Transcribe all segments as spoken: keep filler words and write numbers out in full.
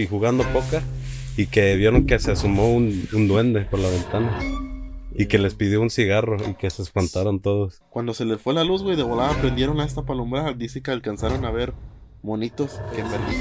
y jugando póker y que vieron que se asomó un, un duende por la ventana y que les pidió un cigarro y que se espantaron todos. Cuando se les fue la luz, güey, de volada prendieron a esta palombrada. Dice que alcanzaron a ver monitos.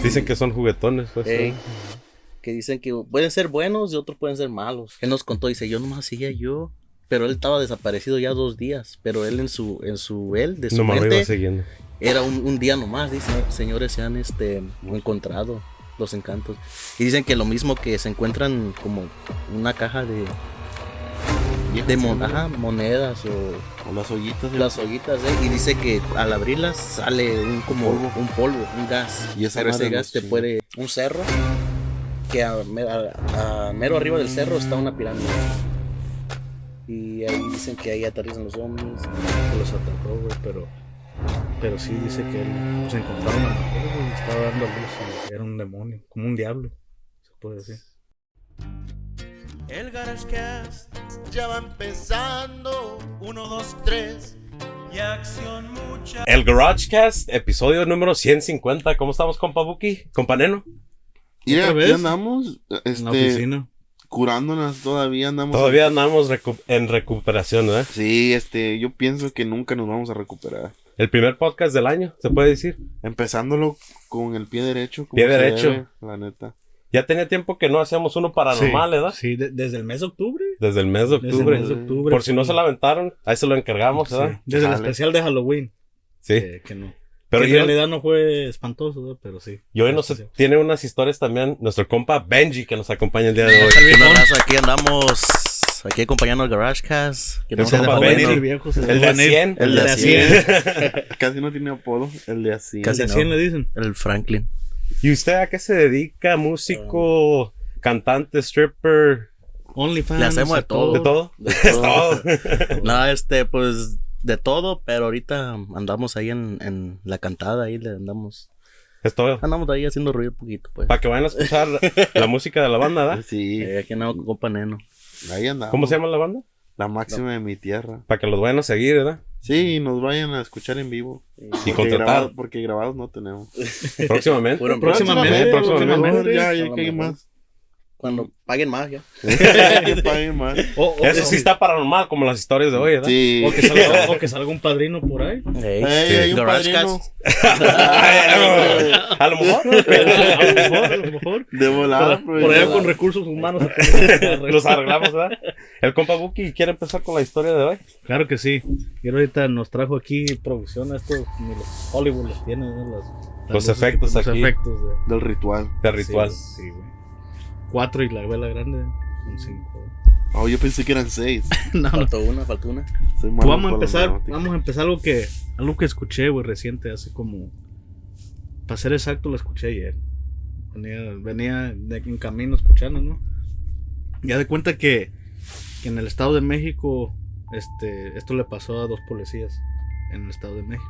Dicen que son juguetones, pues. Hey. ¿Sí? Que dicen que pueden ser buenos y otros pueden ser malos. Él nos contó, dice, yo nomás seguía yo, pero él estaba desaparecido ya dos días, pero él en su, en su, él, de su no mente, siguiendo. Era un, un día nomás, dice, señores, se han este, encontrado los encantos. Y dicen que lo mismo que se encuentran como una caja de, de mon, ajá, monedas o, o las ollitas. ¿Sí? Las ollitas, ¿eh? Y dice que al abrirlas sale un, como, polvo. un polvo, un gas. Y esa pero ese gas te puede, un cerro, que a, a, a mero arriba del cerro está una pirámide. Y ahí dicen que ahí aterrizan los ovnis, que los atrapó, güey, pero, pero sí dice que él, pues, encontraron a la mujer, güey, estaba dando luz, y era un demonio, como un diablo, se puede decir. El Garage Cast ya va empezando, uno, dos, tres, y acción mucha. El Garage Cast, episodio número ciento cincuenta, ¿cómo estamos, compa Buki? Compa Neno. Y aquí vez? andamos, este... en la oficina. Curándonos, todavía andamos... Todavía andamos recu- en recuperación, ¿verdad? Sí, este, yo pienso que nunca nos vamos a recuperar. El primer podcast del año, se puede decir. Empezándolo con el pie derecho. Pie derecho. Debe, la neta. Ya tenía tiempo que no hacíamos uno paranormal, sí, ¿verdad? Sí, de- desde el mes de octubre. Desde el mes de octubre. Desde el mes de octubre. Por sí. Si no se la aventaron, ahí se lo encargamos, sí, ¿verdad? Desde Dale. el especial de Halloween. Sí. Eh, que no. Pero en yo, realidad no fue espantoso, ¿no? Pero sí. Y hoy nos tiene unas historias también nuestro compa Benji, que nos acompaña el día de hoy. Aquí andamos, aquí acompañando al Garage Cast. Que el no compa Benji, el viejo. El de cien. El de cien. Casi no tiene apodo. El de cien. Casi no. cien le dicen. El Franklin. ¿Y usted a qué se dedica? ¿Músico, um, cantante, stripper? OnlyFans. Le hacemos de todo. ¿De todo? De todo. No, este, pues... de todo, pero ahorita andamos ahí en, en la cantada, ahí le andamos. Es todo. Andamos ahí haciendo ruido un poquito, pues. Para que vayan a escuchar la música de la banda, ¿verdad? Sí. Eh, aquí andamos con compa Neno. Ahí andamos. ¿Cómo se llama la banda? La Máxima no. de mi Tierra. Para que los vayan a seguir, ¿verdad? Sí, y nos vayan a escuchar en vivo. Sí. Y contratar. Grabado, porque grabados no tenemos. Próximamente. Bueno, próximamente, próximamente. próximamente. próximamente. Ya, ya que hay más. Cuando paguen más, ya. que paguen más. O, o, Eso sí o, está paranormal, como las historias de hoy, ¿verdad? Sí. O que salga, o que salga un padrino por ahí. Hey, hey, sí. hay un padrino. A lo mejor. A lo mejor, a lo mejor. De volada. Por, por allá con recursos humanos. Los arreglamos, ¿verdad? El compa Buki quiere empezar con la historia de hoy. Claro que sí. Y ahorita nos trajo aquí producción a estos, ni los Hollywood los tienen, ¿no? Las, los efectos aquí. Los efectos. De, del ritual. Del ritual. Sí, sí, güey. Cuatro y la abuela grande son cinco. Oh, yo pensé que eran seis. no, faltó una, faltó una. Soy malo, vamos a empezar, vamos a empezar algo que, algo que escuché, güey, reciente, hace como, para ser exacto, lo escuché ayer. Venía, venía de, en camino escuchando, ¿no? Ya de cuenta que, que en el Estado de México, este, esto le pasó a dos policías en el Estado de México,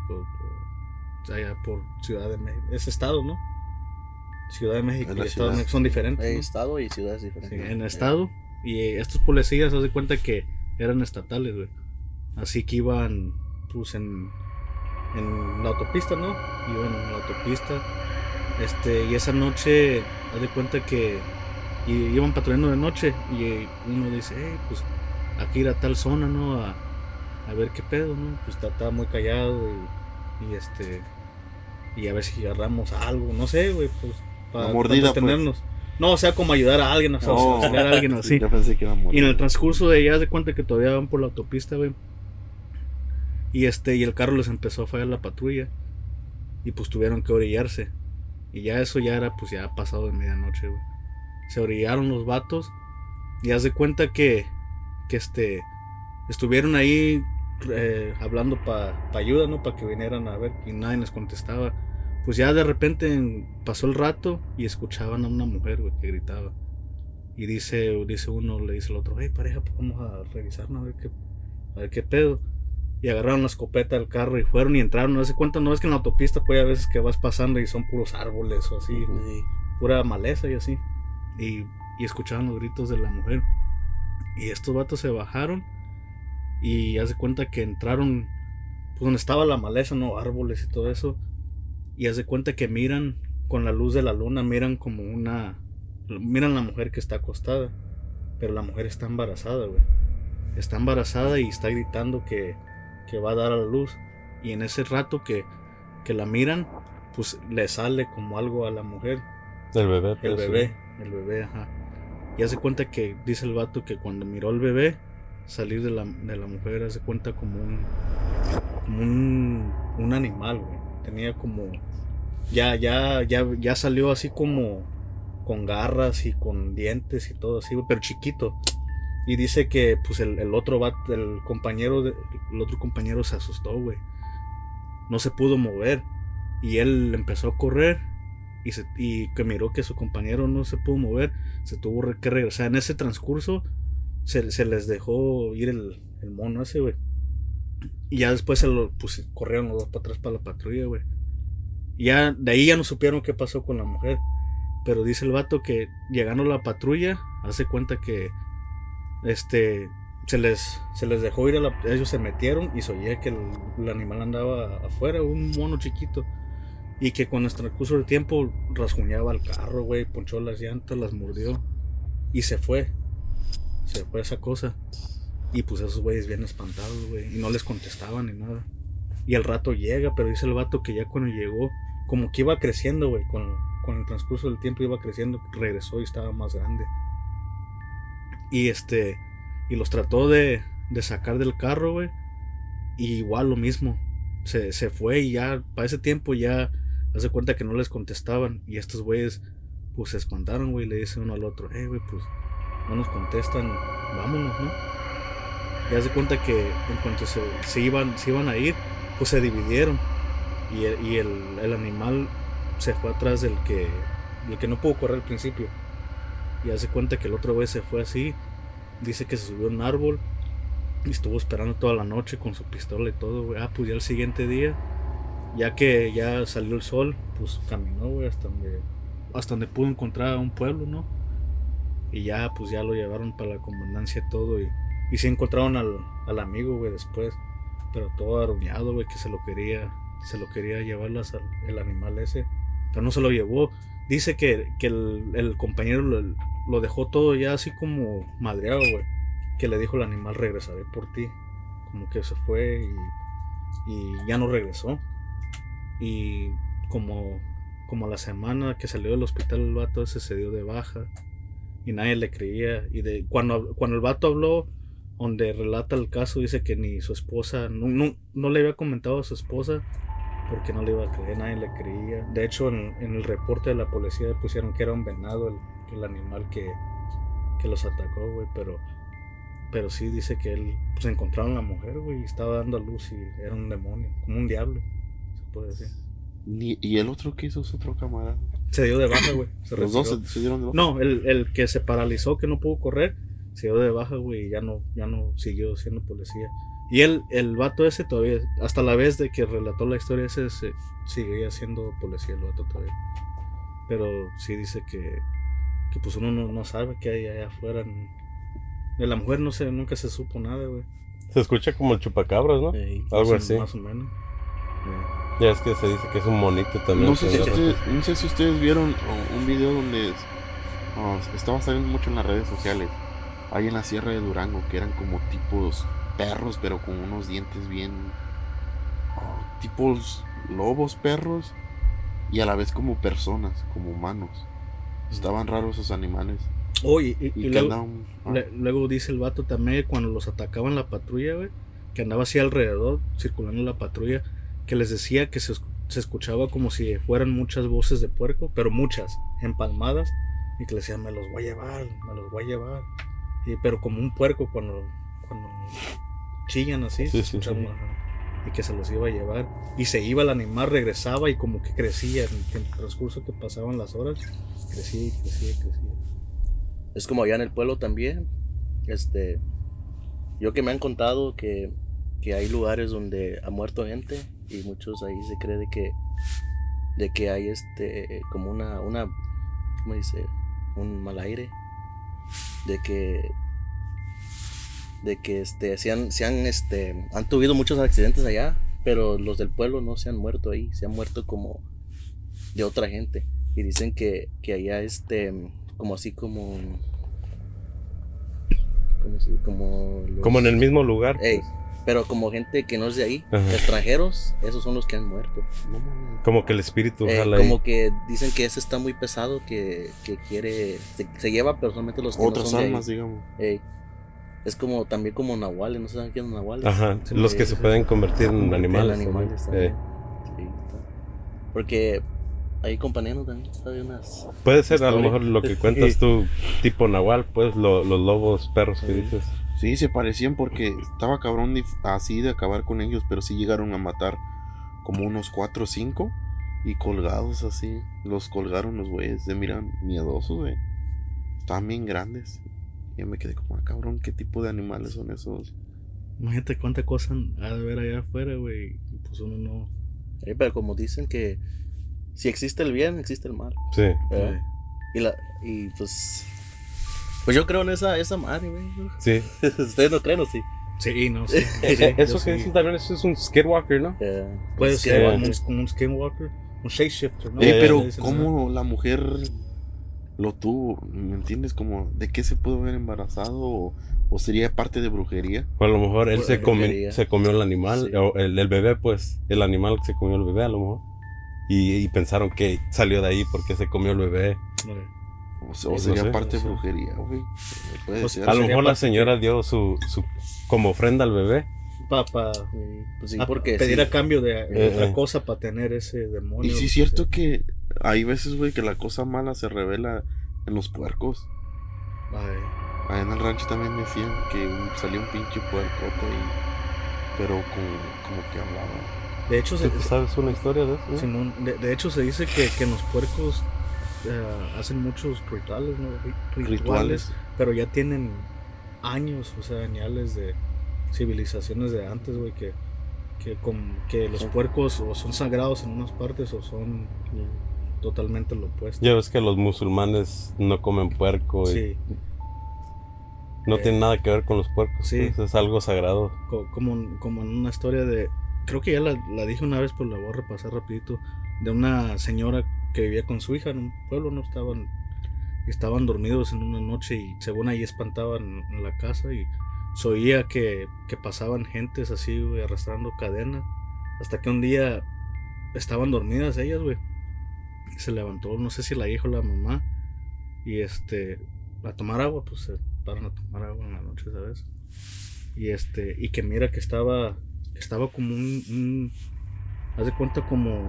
por, allá por Ciudad de México, ese estado, ¿no? Ciudad de México y Estado de México son diferentes. En ¿no? estado y ciudades diferentes. Sí, en estado. Y estos policías se hacen cuenta que eran estatales, güey. Así que iban, pues, en, en la autopista, ¿no? Iban en la autopista. Este, y esa noche, haz de cuenta que y, iban patrullando de noche. Y uno dice, hey, pues, hay que ir a tal zona, ¿no? A, a ver qué pedo, ¿no? Pues estaba muy callado y, y este. Y a ver si agarramos algo, no sé, güey, pues. Para detenernos. Pues. No, o sea, como ayudar a alguien, o sea, no. auxiliar a alguien así. Yo pensé que iba a morir. Y en el transcurso de ellas de cuenta que todavía van por la autopista, güey. Y este, y el carro les empezó a fallar la patrulla. Y pues tuvieron que orillarse. Y ya eso ya era, pues ya pasado de medianoche, güey. Se orillaron los vatos. Y haz de cuenta que, que este, estuvieron ahí eh, hablando para pa ayuda, ¿no? Para que vinieran a ver. Y nadie les contestaba. Pues ya de repente pasó el rato y escuchaban a una mujer, güey, que gritaba. Y dice, dice uno, le dice al otro, hey, pareja, pues vamos a revisarnos a ver qué, a ver qué pedo. Y agarraron la escopeta del carro y fueron y entraron. No se cuenta, no es que en la autopista pues a veces que vas pasando y son puros árboles o así, uh-huh. pura maleza y así. Y, y escuchaban los gritos de la mujer. Y estos vatos se bajaron y hace cuenta que entraron pues donde estaba la maleza, no árboles y todo eso. Y hace cuenta que miran con la luz de la luna miran como una... Miran la mujer que está acostada, pero la mujer está embarazada, güey. Está embarazada y está gritando que, que va a dar a la luz. Y en ese rato que, que la miran, pues le sale como algo a la mujer. El bebé. El pues, bebé, sí. el bebé, ajá. Y hace cuenta que, dice el vato, que cuando miró al bebé salir de la, de la mujer, hace cuenta como un... Como un, un animal, güey. Tenía como... Ya, ya, ya, ya salió así como con garras y con dientes y todo así, pero chiquito. Y dice que pues el, el otro bat, el compañero, de, el otro compañero se asustó, güey. No se pudo mover y él empezó a correr y, se, y que miró que su compañero no se pudo mover, se tuvo que regresar. En ese transcurso se, se les dejó ir el, el mono ese, güey. Y ya después se lo, pues, corrieron los dos para atrás para la patrulla, güey. Ya, de ahí ya no supieron qué pasó con la mujer. Pero dice el vato que llegando a la patrulla, hace cuenta que este se les, se les dejó ir a la, ellos se metieron y se oía que el, el animal andaba afuera, un mono chiquito. Y que con el transcurso del tiempo rasguñaba el carro, güey, ponchó las llantas, las mordió. Y se fue. Se fue esa cosa. Y pues esos güeyes bien espantados, güey. Y no les contestaban ni nada. Y al rato llega, pero dice el vato que ya cuando llegó, como que iba creciendo, güey, con, con el transcurso del tiempo iba creciendo, regresó y estaba más grande. Y este, y los trató de, de sacar del carro, güey, y igual lo mismo, se, se fue y ya, para ese tiempo ya, hace cuenta que no les contestaban, y estos güeyes, pues se espantaron, güey, le dicen uno al otro, eh, güey, pues no nos contestan, vámonos, ¿no? Y hace cuenta que en cuanto se, se, iban, se iban a ir, pues se dividieron. Y, el, y el, el animal se fue atrás del que del que no pudo correr al principio. Y hace cuenta que el otro güey se fue así. Dice que se subió a un árbol y estuvo esperando toda la noche con su pistola y todo, güey. Ah, pues ya el siguiente día, ya que ya salió el sol, pues caminó, güey, hasta donde, hasta donde pudo encontrar a un pueblo, ¿no? Y ya, pues ya lo llevaron para la comandancia y todo. Y, y sí encontraron al, al amigo, güey, después. Pero todo aruñado, güey, que se lo quería... Se lo quería llevar las, el animal ese, pero no se lo llevó. Dice que, que el, el compañero lo, lo dejó todo ya así como madreado, güey. Que le dijo el animal, regresaré por ti. Como que se fue y, y ya no regresó. Y como, como a la semana que salió del hospital el vato ese se dio de baja. Y nadie le creía. Y de, cuando, cuando el vato habló, donde relata el caso, dice que ni su esposa, no, no, no le había comentado a su esposa porque no le iba a creer, nadie le creía. De hecho, en, en el reporte de la policía pusieron que era un venado el, el animal que, que los atacó, güey, pero, pero sí dice que él, pues encontraron a la mujer, güey, y estaba dando a luz y era un demonio, como un diablo, se puede decir. ¿Y el otro que hizo su otro camarada? Se dio de baja, güey. ¿Los dos se, se dieron de baja? No, el, el que se paralizó, que no pudo correr, se dio de baja, güey, y ya no, ya no siguió siendo policía. Y él, el vato ese todavía, hasta la vez de que relató la historia ese, se, seguía siendo policía el vato todavía. Pero sí dice que, que pues uno no, no sabe qué hay allá afuera. De la mujer no sé, nunca se supo nada, güey. Se escucha como el chupacabras, ¿no? Sí, algo más así. Más o menos. Sí. Ya es que se dice que es un monito también. No sé, si ustedes, no sé si ustedes vieron un video donde oh, estaba saliendo mucho en las redes sociales. Hay en la sierra de Durango que eran como tipos perros, pero con unos dientes bien oh, tipos lobos, perros, y a la vez como personas, como humanos. Estaban raros esos animales. Oh, y, y, y, y luego, andaban, ah. le, luego dice el vato también, cuando los atacaban la patrulla, güey, que andaba así alrededor, circulando la patrulla, que les decía que se, se escuchaba como si fueran muchas voces de puerco, pero muchas, empalmadas, y que les decía, me los voy a llevar, me los voy a llevar. Pero como un puerco cuando, cuando chillan así, sí, sí, sí. Y que se los iba a llevar. Y se iba el animal, regresaba y como que crecía. En el transcurso que pasaban las horas, crecía, crecía, crecía. Es como allá en el pueblo también. Este, yo que me han contado que, que hay lugares donde ha muerto gente y muchos ahí se cree de que, de que hay este, como una, una, ¿cómo dice? Un mal aire. de que de que este se han se han este han tenido muchos accidentes allá, pero los del pueblo no se han muerto ahí, se han muerto como de otra gente. y dicen que, que allá este como así como como si, como, los, como en el mismo lugar ey, pues. Pero como gente que no es de ahí, ajá, extranjeros, esos son los que han muerto. Como que el espíritu eh, jala como ahí. Que dicen que ese está muy pesado, que, que quiere, se, se lleva personalmente los que otras no son almas, de ahí, digamos. Eh, es como también como nahuales, no saben quién es nahuales. Ajá, se los me, que se pueden convertir en animales. animales también. También. Eh. Sí, porque hay compañeros también, ¿sabes? Unas puede ser historias. A lo mejor lo que cuentas eh. tú, tipo nahual, pues lo, los lobos, perros eh. que dices. Sí, se parecían porque estaba cabrón de, así de acabar con ellos, pero sí llegaron a matar como unos cuatro o cinco y colgados así, los colgaron los güeyes, se miran miedosos, güey. Estaban bien grandes. Y yo me quedé como, ah, cabrón, ¿qué tipo de animales son esos? Imagínate cuánta cosa ha de ver allá afuera, güey. Pues uno no... Eh, pero como dicen que si existe el bien, existe el mal. Sí. Eh, eh. Y, la, y pues... Pues yo creo en esa, esa madre, güey. Sí. ¿Ustedes no creen o sí? Sí, no, sí. sí, sí eso que dicen sí. También, eso es un skinwalker, ¿no? Yeah. Puede ser yeah. como un skinwalker, un shapeshifter, ¿no? Eh, yeah, pero yeah. ¿cómo la mujer lo tuvo? ¿Me entiendes? Como, ¿de qué se pudo ver embarazado? ¿O, o sería parte de brujería? O a lo mejor él se, comi- se comió el animal, sí. o el, el bebé, pues. El animal que se comió el bebé, a lo mejor. Y, y pensaron que salió de ahí porque se comió el bebé. Okay. O, sea, o sería no sé, parte no sé. de brujería, güey. O sea, a lo mejor la señora dio su, su como ofrenda al bebé. Papá, pues sí, porque pedir sí. a cambio de, de eh, otra eh. cosa para tener ese demonio. Y sí es cierto sea. que hay veces, güey, que la cosa mala se revela en los puercos. Ay. Allá en el rancho también decían que salió un pinche puercote y... Pero como, como que hablaba. De hecho, se, ¿tú sabes una historia de eso? Simón, de, de hecho se dice que, que en los puercos... Uh, hacen muchos rituales, ¿no? Rituales, rituales, pero ya tienen años, o sea, añales de civilizaciones de antes, güey, que que, con, que los puercos o son sagrados en unas partes o son yeah. totalmente lo opuesto. Ya ves que los musulmanes no comen puerco y sí. no eh, tiene nada que ver con los puercos, sí. ¿no? Es algo sagrado. Como, como en una historia de, creo que ya la, la dije una vez, pero la voy a repasar rapidito, de una señora que vivía con su hija en un pueblo, no estaban estaban dormidos en una noche y según ahí espantaban en la casa y se oía que, que pasaban gentes así, güey, arrastrando cadenas, hasta que un día estaban dormidas ellas, güey, se levantó, no sé si la hija o la mamá, y este a tomar agua, pues se paran a tomar agua en la noche, ¿sabes? Y este y que mira que estaba estaba como un, un haz de cuenta como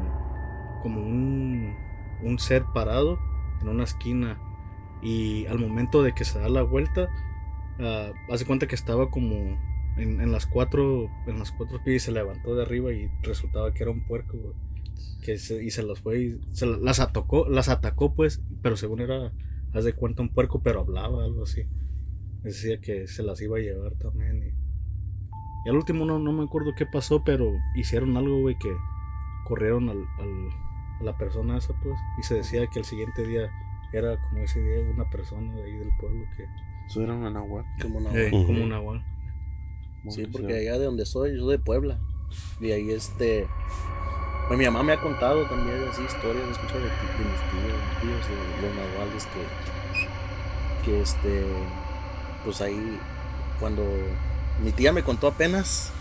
como un, un ser parado en una esquina, y al momento de que se da la vuelta uh, hace cuenta que estaba como en, en las cuatro en las cuatro pies, y se levantó de arriba y resultaba que era un puerco, güey, que se, y se las fue y se las atacó, las atacó pues, pero según era, haz de cuenta, un puerco, pero hablaba, algo así, decía que se las iba a llevar también, y, y al último no, no me acuerdo qué pasó, pero hicieron algo, güey, que corrieron al, al a la persona esa, pues, y se decía que el siguiente día era como ese día una persona de ahí del pueblo que... Eso era una nahual. Como una nahual. Sí, como una nahual. Sí, porque allá de donde soy, yo soy de Puebla, y ahí este... Pues mi mamá me ha contado también así historias, he escuchado de, de mis tíos, de, mis tíos, de los nahuales que... Que este... Pues ahí, cuando... Mi tía me contó apenas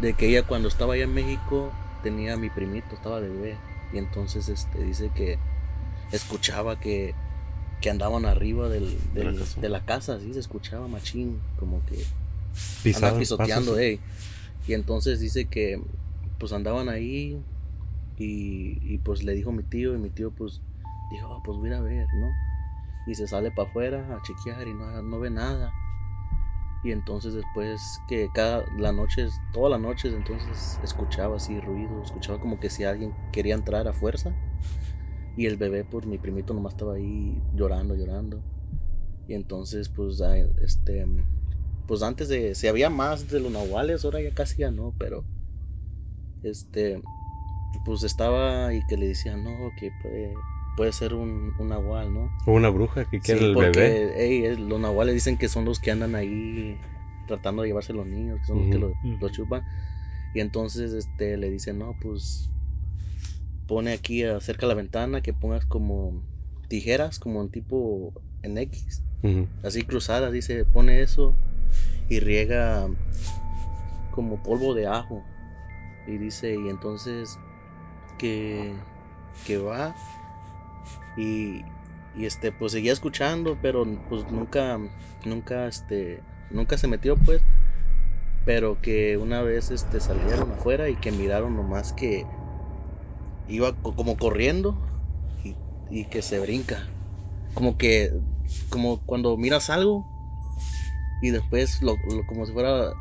de que ella cuando estaba allá en México tenía a mi primito, estaba bebé. Y entonces este dice que escuchaba que, que andaban arriba del, del, de, la de la casa, sí, se escuchaba machín, como que andaban pisoteando, ey. Y entonces dice que pues andaban ahí y, y pues le dijo mi tío, y mi tío pues dijo, oh, pues voy a ver, ¿no? Y se sale para afuera a chequear y no, no ve nada. Y entonces después que cada las noches, todas las noches entonces escuchaba así ruido, escuchaba como que si alguien quería entrar a fuerza. Y el bebé, pues mi primito nomás estaba ahí llorando, llorando. Y entonces pues este pues antes de si había más de los nahuales, ahora ya casi ya no, pero este pues estaba y que le decían, "No, que puede Puede ser un, un nahual, ¿no? O una bruja que quiere sí, el porque, bebé. Ey, los nahuales dicen que son los que andan ahí tratando de llevarse los niños, que son uh-huh. los que los lo chupan. Y entonces este, le dicen, no, pues pone aquí cerca de la ventana que pongas como tijeras, como un tipo en X, uh-huh. así cruzadas, dice, pone eso y riega como polvo de ajo. Y dice, y entonces que, que va y, y este pues seguía escuchando, pero pues nunca, nunca este, nunca se metió pues. Pero que una vez este salieron afuera y que miraron nomás que iba co- como corriendo y, y que se brinca. Como que, como cuando miras algo y después lo, lo, como si fuera...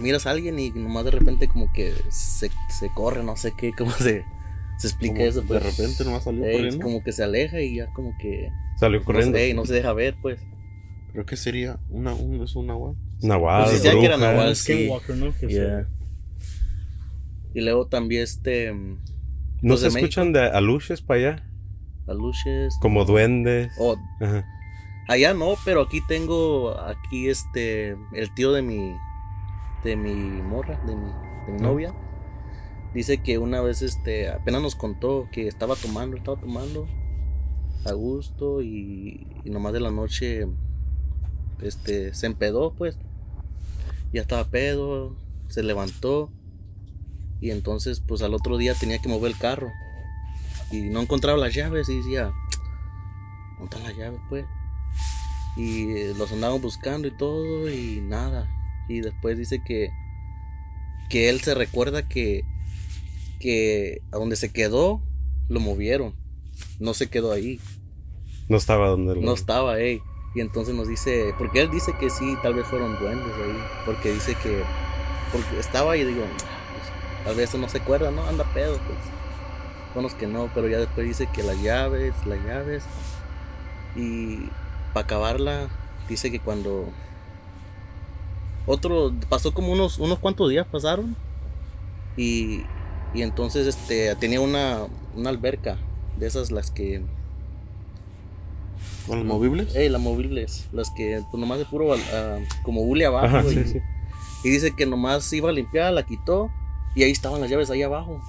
miras a alguien y nomás de repente como que se, se corre, no sé qué, cómo se, se explica como eso. Pues, de repente nomás salió ey, corriendo. Como que se aleja y ya como que... salió corriendo. No sé, y no se deja ver, pues. ¿Pero qué sería? ¿Una, un, ¿Es un nahual? Nahual, pues, si bruja. Que era nahual, sí. ¿No? Que yeah. Y luego también este... ¿No se escuchan México? De aluches para allá? Aluches... Como duendes. Oh. Ajá. Allá no, pero aquí tengo... Aquí este... El tío de mi... de mi morra, de mi, de mi novia, dice que una vez este apenas nos contó que estaba tomando, estaba tomando a gusto y, y nomás de la noche este se empedó pues, ya estaba pedo, se levantó y entonces pues al otro día tenía que mover el carro y no encontraba las llaves y decía, ¿dónde están las llaves pues? Y los andaban buscando y todo y nada. Y después dice que, que él se recuerda que, que a donde se quedó, lo movieron. No se quedó ahí. No estaba donde lo... No estaba, ey. Y entonces nos dice... Porque él dice que sí, tal vez fueron duendes ahí. Porque dice que... Porque estaba ahí, digo... Pues, tal vez no se acuerda, ¿no? Anda pedo, pues. Bueno, es que no. Pero ya después dice que las llaves, las llaves. Y para acabarla, dice que cuando... Otro, pasó como unos, unos cuantos días pasaron y, y entonces este, tenía una, una alberca de esas las que... ¿Con las movibles? Eh, las movibles, las que pues, nomás de puro uh, como hule abajo. Ajá, y, sí, sí. Y dice que nomás iba a limpiar, la quitó y ahí estaban las llaves ahí abajo.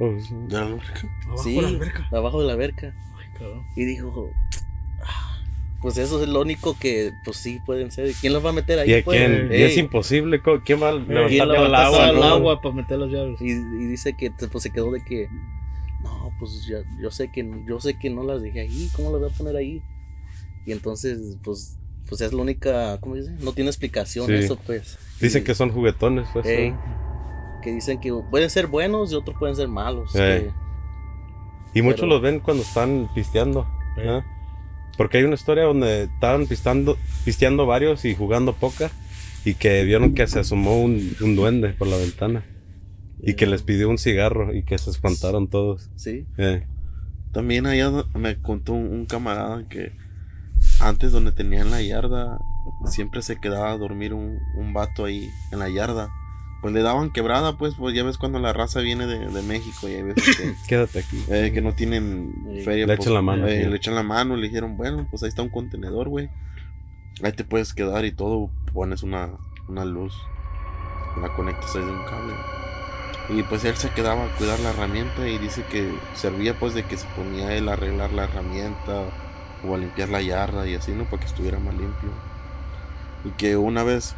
Oh, sí. ¿De la alberca? ¿Abajo sí, de la alberca? Abajo de la alberca. Ay, y dijo... Pues eso es lo único que, pues sí, pueden ser. ¿Quién los va a meter ahí? ¿Y pues? Quién, y es imposible. ¿Quién va a levantar al agua, ¿no? agua para meter las llaves? Y, y dice que pues, se quedó de que, no, pues ya, yo sé que yo sé que no las dejé ahí. ¿Cómo las voy a poner ahí? Y entonces, pues, pues es la única, ¿cómo dice? No tiene explicación sí. Eso, pues. Dicen y, que son juguetones, pues. Ey, que dicen que pueden ser buenos y otros pueden ser malos. Que, y muchos pero, los ven cuando están pisteando, ¿eh? Porque hay una historia donde estaban pistando, pisteando varios y jugando póker y que vieron que se asomó un, un duende por la ventana y yeah. que les pidió un cigarro y que se espantaron todos. Sí. Yeah. También allá me contó un, un camarada que antes donde tenían la yarda siempre se quedaba a dormir un, un vato ahí en la yarda. Pues le daban quebrada, pues, pues ya ves cuando la raza viene de, de México y hay veces que... Quédate aquí. Eh, que no tienen eh, feria. Le echan pues, la mano. Eh, le echan la mano, le dijeron, bueno, pues ahí está un contenedor, güey. Ahí te puedes quedar y todo, pones una, una luz, la conectas ahí de un cable. Y pues él se quedaba a cuidar la herramienta y dice que servía, pues, de que se ponía él a arreglar la herramienta o a limpiar la yarda y así, ¿no? Para que estuviera más limpio. Y que una vez...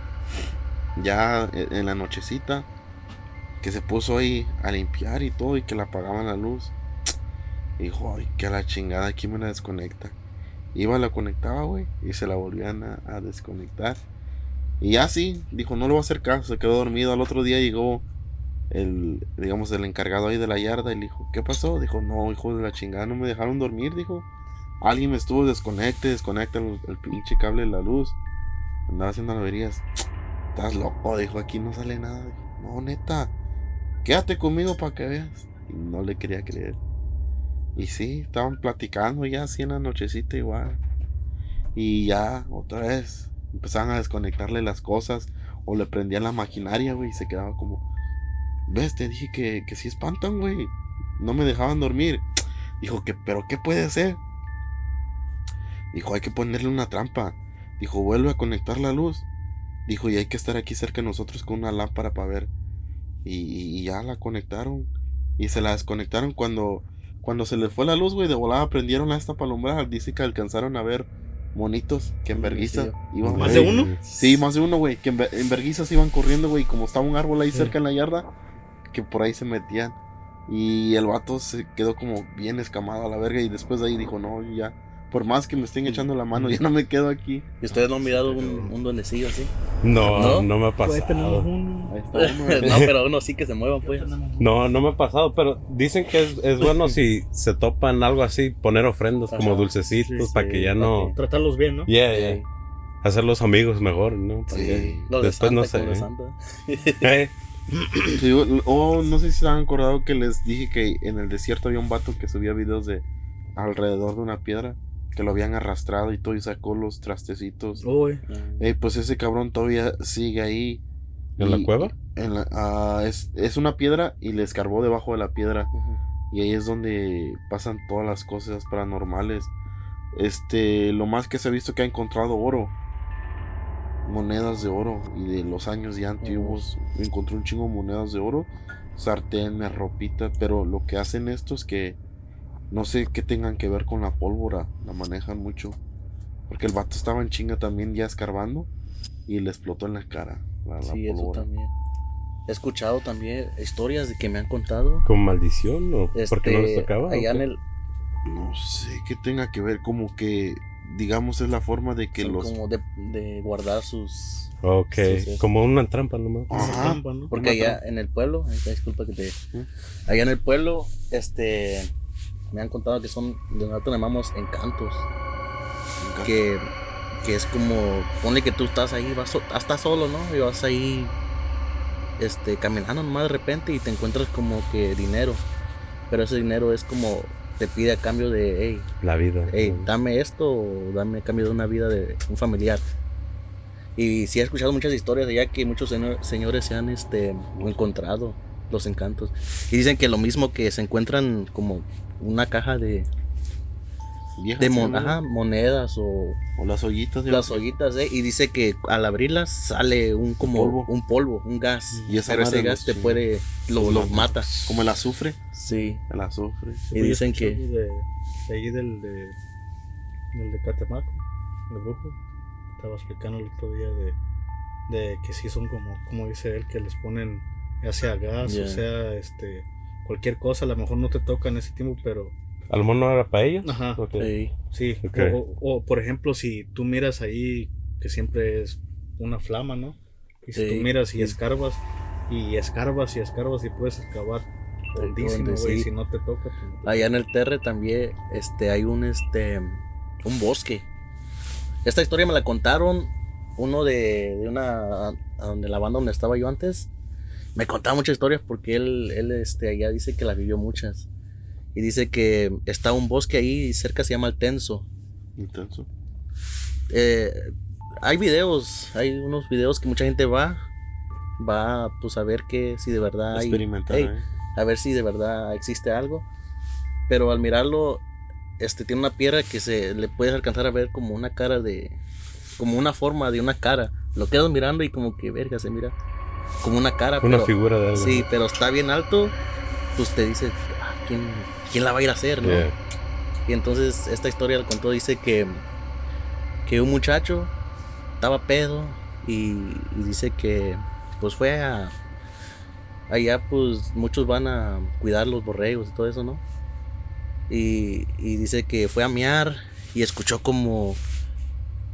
Ya en la nochecita que se puso ahí a limpiar y todo y que le apagaban la luz. Y dijo, ay, que a la chingada, aquí me la desconecta. Iba, la conectaba, güey, y se la volvían a, a desconectar. Y así, dijo, no le voy a hacer caso, se quedó dormido. Al otro día llegó el, digamos, el encargado ahí de la yarda y le dijo, ¿qué pasó? Dijo, no, hijo de la chingada, no me dejaron dormir, dijo. Alguien me estuvo, desconecte, desconecta el, el pinche cable de la luz. Andaba haciendo averías. Estás loco, dijo, aquí no sale nada. Dijo, no, neta, quédate conmigo para que veas. Y no le quería creer. Y sí, estaban platicando ya así en la nochecita igual. Y ya, otra vez, empezaban a desconectarle las cosas. O le prendían la maquinaria, güey, y se quedaba como... ¿Ves? Te dije que, que sí espantan, güey. No me dejaban dormir. Dijo, que, ¿pero qué puede hacer? Dijo, hay que ponerle una trampa. Dijo, vuelve a conectar la luz. Dijo, y hay que estar aquí cerca de nosotros con una lámpara para ver. Y, y ya la conectaron. Y se la desconectaron cuando Cuando se les fue la luz, güey, de volada prendieron esta palombrada. Dice que alcanzaron a ver monitos que en verguiza iban. ¿Más de uno? Sí, más de uno, güey. Que en verguiza se iban corriendo, güey. Como estaba un árbol ahí cerca en la yarda, que por ahí se metían. Y el vato se quedó como bien escamado a la verga. Y después de ahí dijo, no, ya. Por más que me estén echando la mano, ya no me quedo aquí. ¿Y ustedes no han mirado un, un duendecillo así? No, no, no me ha pasado. Ahí está, no, pero uno sí que se mueva, pues. No, no me ha pasado, pero dicen que es, es bueno si se topan algo así, poner ofrendas, ajá, como dulcecitos, sí, sí, para que ya no... Tratarlos bien, ¿no? Yeah, yeah. Yeah. Hacerlos amigos mejor, ¿no? Para sí. Los después de Santa, no sé. ¿Eh? Sí, o oh, no sé si se han acordado que les dije que en el desierto había un vato que subía videos de alrededor de una piedra, que lo habían arrastrado y todo, y sacó los trastecitos. Oh, eh. Eh, pues ese cabrón todavía sigue ahí. ¿En y, la cueva? En la, uh, es, es una piedra y le escarbó debajo de la piedra. Uh-huh. Y ahí es donde pasan todas las cosas paranormales. Este, lo más que se ha visto que ha encontrado oro. Monedas de oro y de los años ya antiguos. Uh-huh. Encontró un chingo de monedas de oro, sartenes, ropita, pero lo que hacen estos es que no sé qué tengan que ver con la pólvora, la manejan mucho. Porque el vato estaba en chinga también ya escarbando y le explotó en la cara la, sí, la pólvora. Eso también. He escuchado también historias de que me han contado. ¿Con maldición o este, porque no les tocaba? Allá en el... No sé qué tenga que ver, como que digamos es la forma de que son los... Como de, de guardar sus... Ok, sus, como una trampa nomás. Ajá, trampa, ¿no? Porque allá trampa. En el pueblo, disculpa que te... ¿Eh? Allá en el pueblo, este... me han contado que son, de nosotros llamamos encantos. Encanto. Que, que es como, ponle que tú estás ahí, vas so, estás solo, ¿no? Y vas ahí este, caminando nomás de repente y te encuentras como que dinero. Pero ese dinero es como, te pide a cambio de, hey, la vida. Hey, dame esto o dame a cambio de una vida de un familiar. Y sí he escuchado muchas historias de allá que muchos señor, señores se han este, encontrado los encantos. Y dicen que lo mismo que se encuentran como... una caja de de mon- ajá, monedas o, o las ollitas de las ollitas eh, y dice que al abrirlas sale un como polvo. un polvo un gas y esa pero ese gas te sí. puede lo, lo mata como el azufre sí el azufre y dicen que de, de ahí del de del de Catemaco el brujo estaba explicando el otro día de de que sí son como como dice él que les ponen ya sea gas yeah. o sea este cualquier cosa, a lo mejor no te toca en ese tiempo, pero... ¿A lo mejor no era para ellos? Ajá, okay. Sí. Okay. O, o, o, por ejemplo, si tú miras ahí, que siempre es una flama, ¿no? Y si sí. tú miras y sí. escarbas, y escarbas, y escarbas, y puedes excavar. Grandísimo, güey, sí. si no te toca. Te... Allá en el Terre también este, hay un, este, un bosque. Esta historia me la contaron uno de, de una... de la banda donde estaba yo antes. Me contaba muchas historias porque él, él este, allá dice que las vivió muchas. Y dice que está un bosque ahí cerca, se llama El Tenso. El Tenso. Eh, hay videos, hay unos videos que mucha gente va, va pues a ver que si de verdad hay... Experimentar, hey, eh. A ver si de verdad existe algo. Pero al mirarlo, este, tiene una piedra que se le puedes alcanzar a ver como una cara de... Como una forma de una cara. Lo quedas mirando y como que verga se mira... Como una cara, una pero, figura de algo. Sí, pero está bien alto. Pues te dice, ah, ¿quién, ¿quién la va a ir a hacer, no? Yeah. Y entonces esta historia la contó, dice que que un muchacho estaba pedo y, y dice que pues fue a allá, pues muchos van a cuidar los borregos y todo eso, ¿no? Y, y dice que fue a mear y escuchó como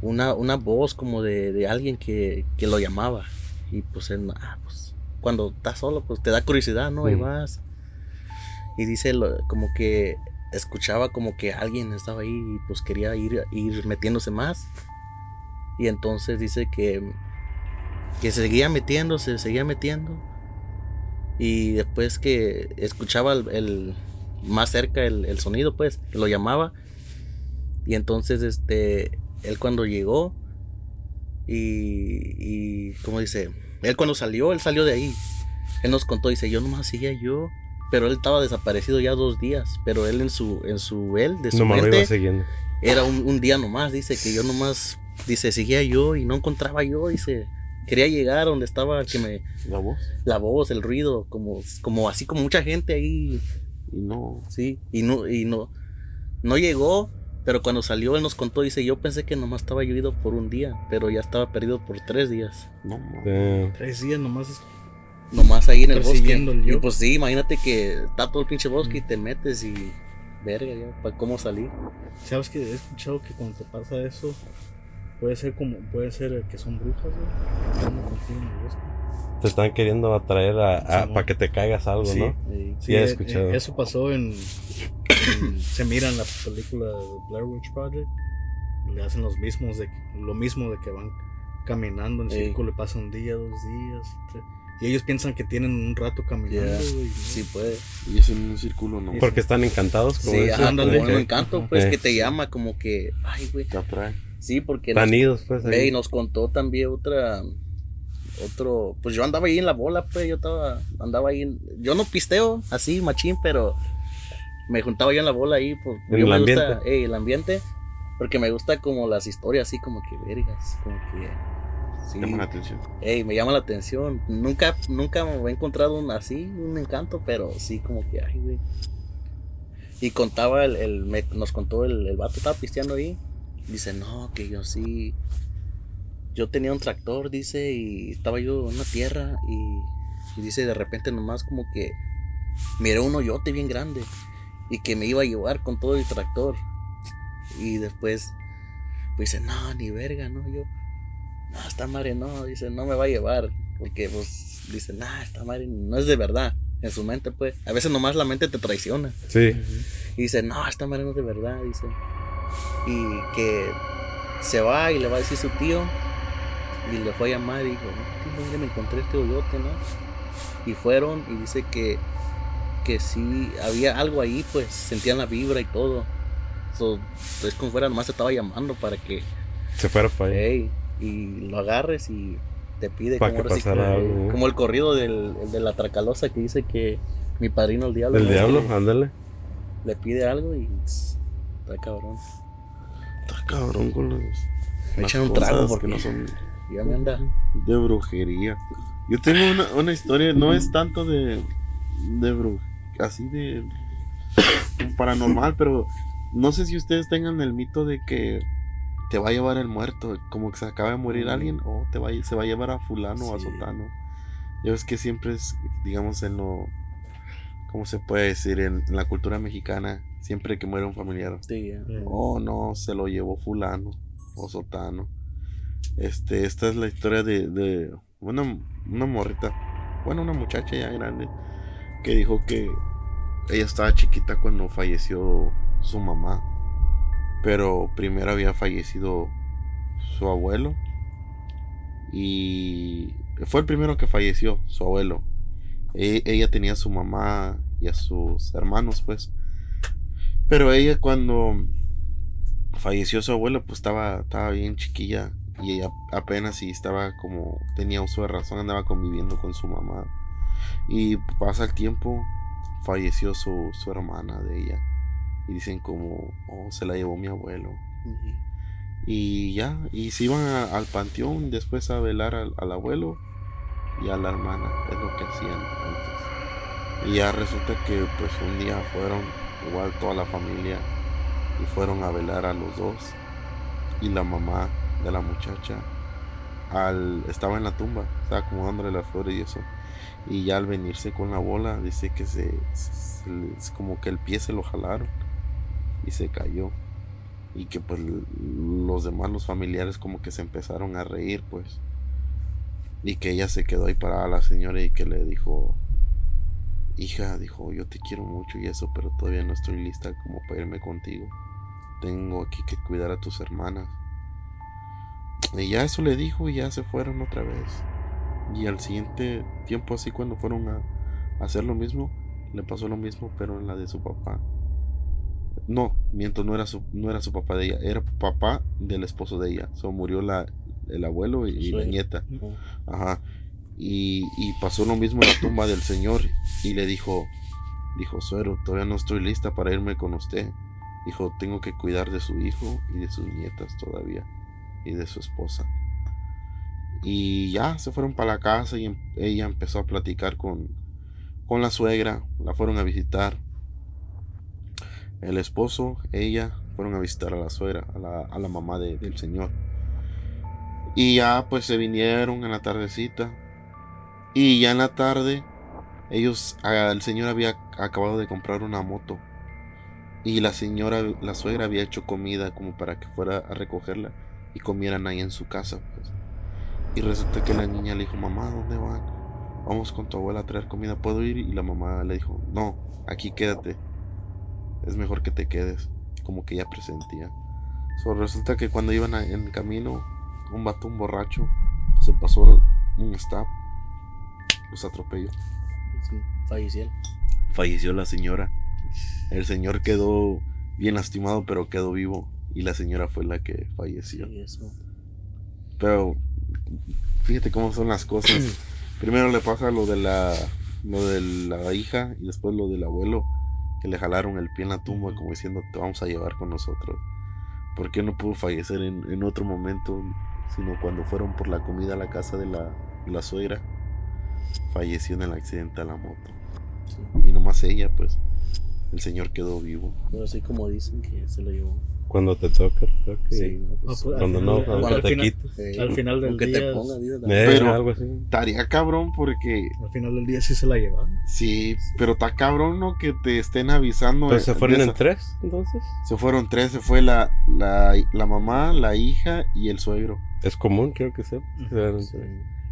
una una voz como de, de alguien que que lo llamaba. Y pues, él, ah, pues cuando estás solo, pues te da curiosidad, ¿no? Mm. Y vas. Y dice lo, como que escuchaba como que alguien estaba ahí y pues quería ir, ir metiéndose más. Y entonces dice que, que seguía metiéndose, seguía metiendo. Y después que escuchaba el, el más cerca el, el sonido, pues, que lo llamaba. Y entonces este, él cuando llegó, Y, y como dice, él cuando salió, él salió de ahí. Él nos contó, dice, yo nomás seguía yo, pero él estaba desaparecido ya dos días. Pero él en su, en su, él de su no mente, siguiendo. Era un, un día nomás, dice, que yo nomás, dice, seguía yo y no encontraba yo, dice. Quería llegar donde estaba, que me... ¿La voz? La voz, el ruido, como, como así como mucha gente ahí. y no, sí, y no, y no, no llegó, pero cuando salió él nos contó, dice, yo pensé que nomás estaba llovido por un día, pero ya estaba perdido por tres días. No, eh. Tres días nomás es... Nomás ahí en el bosque. Y pues sí, imagínate que está todo el pinche bosque y te metes y... Verga, ya, ¿para cómo salir? Sabes que he escuchado que cuando te pasa eso, puede ser como, puede ser que son brujas, ¿no? Te están queriendo atraer a, a, a para que te caigas algo, sí, ¿no? Eh, sí, sí, he escuchado. Eh, eso pasó en, en se mira en la película Blair Witch Project, le hacen los mismos de lo mismo de que van caminando en círculo, le pasa un día, dos días, tres. Y ellos piensan que tienen un rato caminando, yeah, y, ¿no? Sí, puede. Y es en un círculo, ¿no? Porque están encantados. Como sí, eso, ajá, como un encanto, pues, eh. que te llama como que... Ay, güey. Te atrae. Sí, porque... Están idos, pues. Ve, y nos contó también otra... Otro... Pues yo andaba ahí en la bola, pues. Yo estaba... Andaba ahí... En, yo no pisteo así, machín, pero... Me juntaba yo en la bola ahí. Por, ¿en el ambiente? Gusta, eh, el ambiente. Porque me gusta como las historias así, como que vergas. Como que... Sí. Llama la atención. Ey, me llama la atención. Nunca, nunca me he encontrado un, así, un encanto, pero sí, como que, ay, güey. Y contaba, el, el me, nos contó el, el vato, estaba pisteando ahí. Dice, no, que yo sí. Yo tenía un tractor, dice, y estaba yo en una tierra. Y, y dice, de repente nomás como que miré un hoyote bien grande. Y que me iba a llevar con todo el tractor. Y después, pues dice, no, ni verga, no, yo. No, esta madre no, dice, no me va a llevar. Porque pues, dice, nah, esta madre no es de verdad. En su mente, pues, a veces nomás la mente te traiciona. Sí. Y dice, no, esta madre no es de verdad, dice. Y que se va y le va a decir su tío. Y le fue a llamar y dijo, no, tío, mire, me encontré este hoyote, ¿no? Y fueron y dice que, que sí, había algo ahí, pues, sentían la vibra y todo. So, es como fuera, nomás te estaba llamando para que... Se fuera para allá. Hey, y lo agarres y te pide como, recicla, como el corrido del, el de la tracalosa que dice que mi padrino el diablo. El diablo, ándale. Le pide algo y tss, está cabrón. Está cabrón con los... Me echan un trago porque no son... Ya me anda. De brujería. Yo tengo una, una historia, no es tanto de... De brujería, así de... Paranormal, pero no sé si ustedes tengan el mito de que... Te va a llevar el muerto, como que se acaba de morir alguien, o te va a, se va a llevar a fulano, sí, o a sotano. Yo es que siempre es, digamos, en lo, ¿cómo se puede decir? En, en la cultura mexicana, siempre que muere un familiar, sí, yeah. Oh no, se lo llevó fulano o sotano. Este, esta es la historia de, de una, una morrita, bueno, una muchacha ya grande, que dijo que ella estaba chiquita cuando falleció su mamá. Pero primero había fallecido su abuelo. Y fue el primero que falleció, su abuelo. E- ella tenía a su mamá y a sus hermanos, pues. Pero ella cuando falleció su abuelo, pues estaba, estaba bien chiquilla. Y ella apenas y estaba como, tenía uso de razón, andaba conviviendo con su mamá. Y pasa el tiempo, falleció su, su hermana de ella. Y dicen como, oh, se la llevó mi abuelo. Uh-huh. Y ya, y se iban a, al panteón después a velar al, al abuelo y a la hermana. Es lo que hacían antes. Y ya resulta que pues un día fueron, igual toda la familia, y fueron a velar a los dos. Y la mamá de la muchacha al, estaba en la tumba, estaba acomodándole las flores y eso. Y ya al venirse con la bola, dice que se, se, se es como que el pie se lo jalaron. Y se cayó. Y que pues los demás, los familiares, como que se empezaron a reír, pues. Y que ella se quedó ahí parada, la señora, y que le dijo, hija, dijo, yo te quiero mucho y eso, pero todavía no estoy lista como para irme contigo. Tengo aquí que cuidar a tus hermanas. Y ya eso le dijo y ya se fueron otra vez. Y al siguiente tiempo, así cuando fueron a, a hacer lo mismo, le pasó lo mismo, pero en la de su papá. No, miento, no era su, no era su papá de ella, era papá del esposo de ella. So, murió la, el abuelo y, y la nieta. Ajá. Y, y pasó lo mismo en la tumba del señor. Y le dijo, dijo, suero, todavía no estoy lista para irme con usted. Dijo, tengo que cuidar de su hijo y de sus nietas todavía. Y de su esposa. Y ya se fueron para la casa y ella empezó a platicar con, con la suegra. La fueron a visitar. El esposo, ella, fueron a visitar a la suegra, a la, a la mamá de, del señor. Y ya pues se vinieron en la tardecita. Y ya en la tarde, ellos, el señor había acabado de comprar una moto. Y la señora, la suegra había hecho comida como para que fuera a recogerla y comieran ahí en su casa, pues. Y resulta que la niña le dijo: mamá, ¿dónde van? Vamos con tu abuela a traer comida, ¿puedo ir? Y la mamá le dijo: no, aquí quédate, es mejor que te quedes. Como que ya presentía. So, resulta que cuando iban a, en el camino, un vato, un borracho, se pasó un stop, los atropelló. Falleció. Falleció la señora. El señor quedó bien lastimado, pero quedó vivo. Y la señora fue la que falleció. Sí, eso. Pero fíjate cómo son las cosas. Primero le pasa lo de la, lo de la hija, y después lo del abuelo, que le jalaron el pie en la tumba como diciendo: te vamos a llevar con nosotros. Porque no pudo fallecer en, en otro momento, sino cuando fueron por la comida a la casa de la, la suegra. Falleció en el accidente a la moto. Sí. Y nomás ella, pues. El señor quedó vivo. Pero así como dicen que se lo llevó. Cuando te toca, toca. Sí, no, pues, cuando no, final, cuando al te final, quita. Eh, al final del día. Te ponga, vida, eh, pero algo así. Estaría cabrón porque al final del día sí se la llevan. Sí, sí. Pero está cabrón, ¿no? Que te estén avisando. Pero eh, se fueron en tres, entonces. Se fueron tres, se fue la, la, la mamá, la hija y el suegro. Es común, creo que sea. Uh-huh. Sí.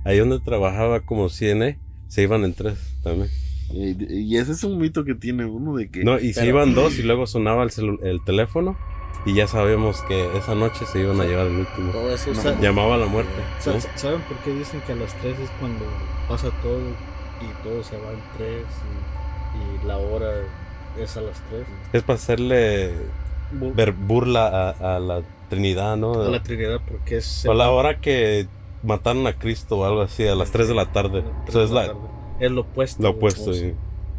Ahí donde trabajaba como C N A, se iban en tres también. Y ese es un mito que tiene uno de que... No, y se pero... iban dos y luego sonaba el, celu- el teléfono y ya sabíamos que esa noche se iban a llevar el último. Todo eso, no, o sea, llamaba a la muerte. Eh, ¿no? ¿Saben por qué dicen que a las tres es cuando pasa todo y todo se va en tres y, y la hora es a las tres? Es para hacerle ver burla a, a la Trinidad, ¿no? A la Trinidad porque es... A la hora que mataron a Cristo o algo así, a las tres de la tarde. Entonces la... Tarde. Es lo opuesto. Lo opuesto, sí.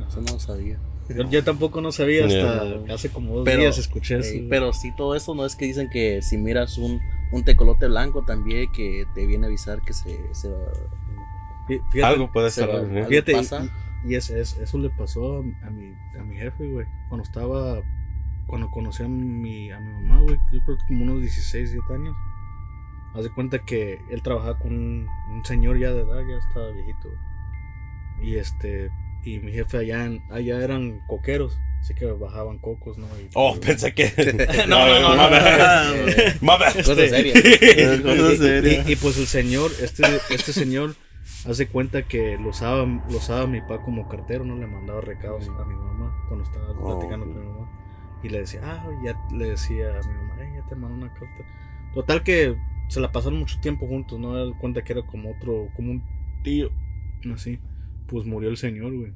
Eso no lo sabía. Yo, yo tampoco no sabía hasta yeah. hace como dos pero, días escuché eso. Eh, pero sí, todo eso, no es que dicen que si miras un, un tecolote blanco también que te viene a avisar que se... se fíjate, algo puede ser. ¿Eh? Fíjate, pasa. Y, y eso, eso, eso le pasó a mi, a mi jefe, güey. Cuando estaba... Cuando conocí a mi, a mi mamá, güey. Yo creo que como unos dieciséis, diecisiete años. Haz de cuenta que él trabajaba con un, un señor ya de edad, ya estaba viejito, güey. Y este y mi jefe allá en, allá eran coqueros, así que bajaban cocos, ¿no? Y, oh, y, pensé que no, no, no, no, mames. Cosa seria. Y, y, y pues el señor, este este señor hace cuenta que lo usaba, lo usaba mi papá como cartero, no le mandaba recados a mi mamá cuando estaba oh, platicando con mi mamá y le decía, "Ah, ya le decía a mi mamá, "Ey, ya te mandó una carta." Total que se la pasaron mucho tiempo juntos, no da cuenta que era como otro, como un tío, así. Pues murió el señor, güey.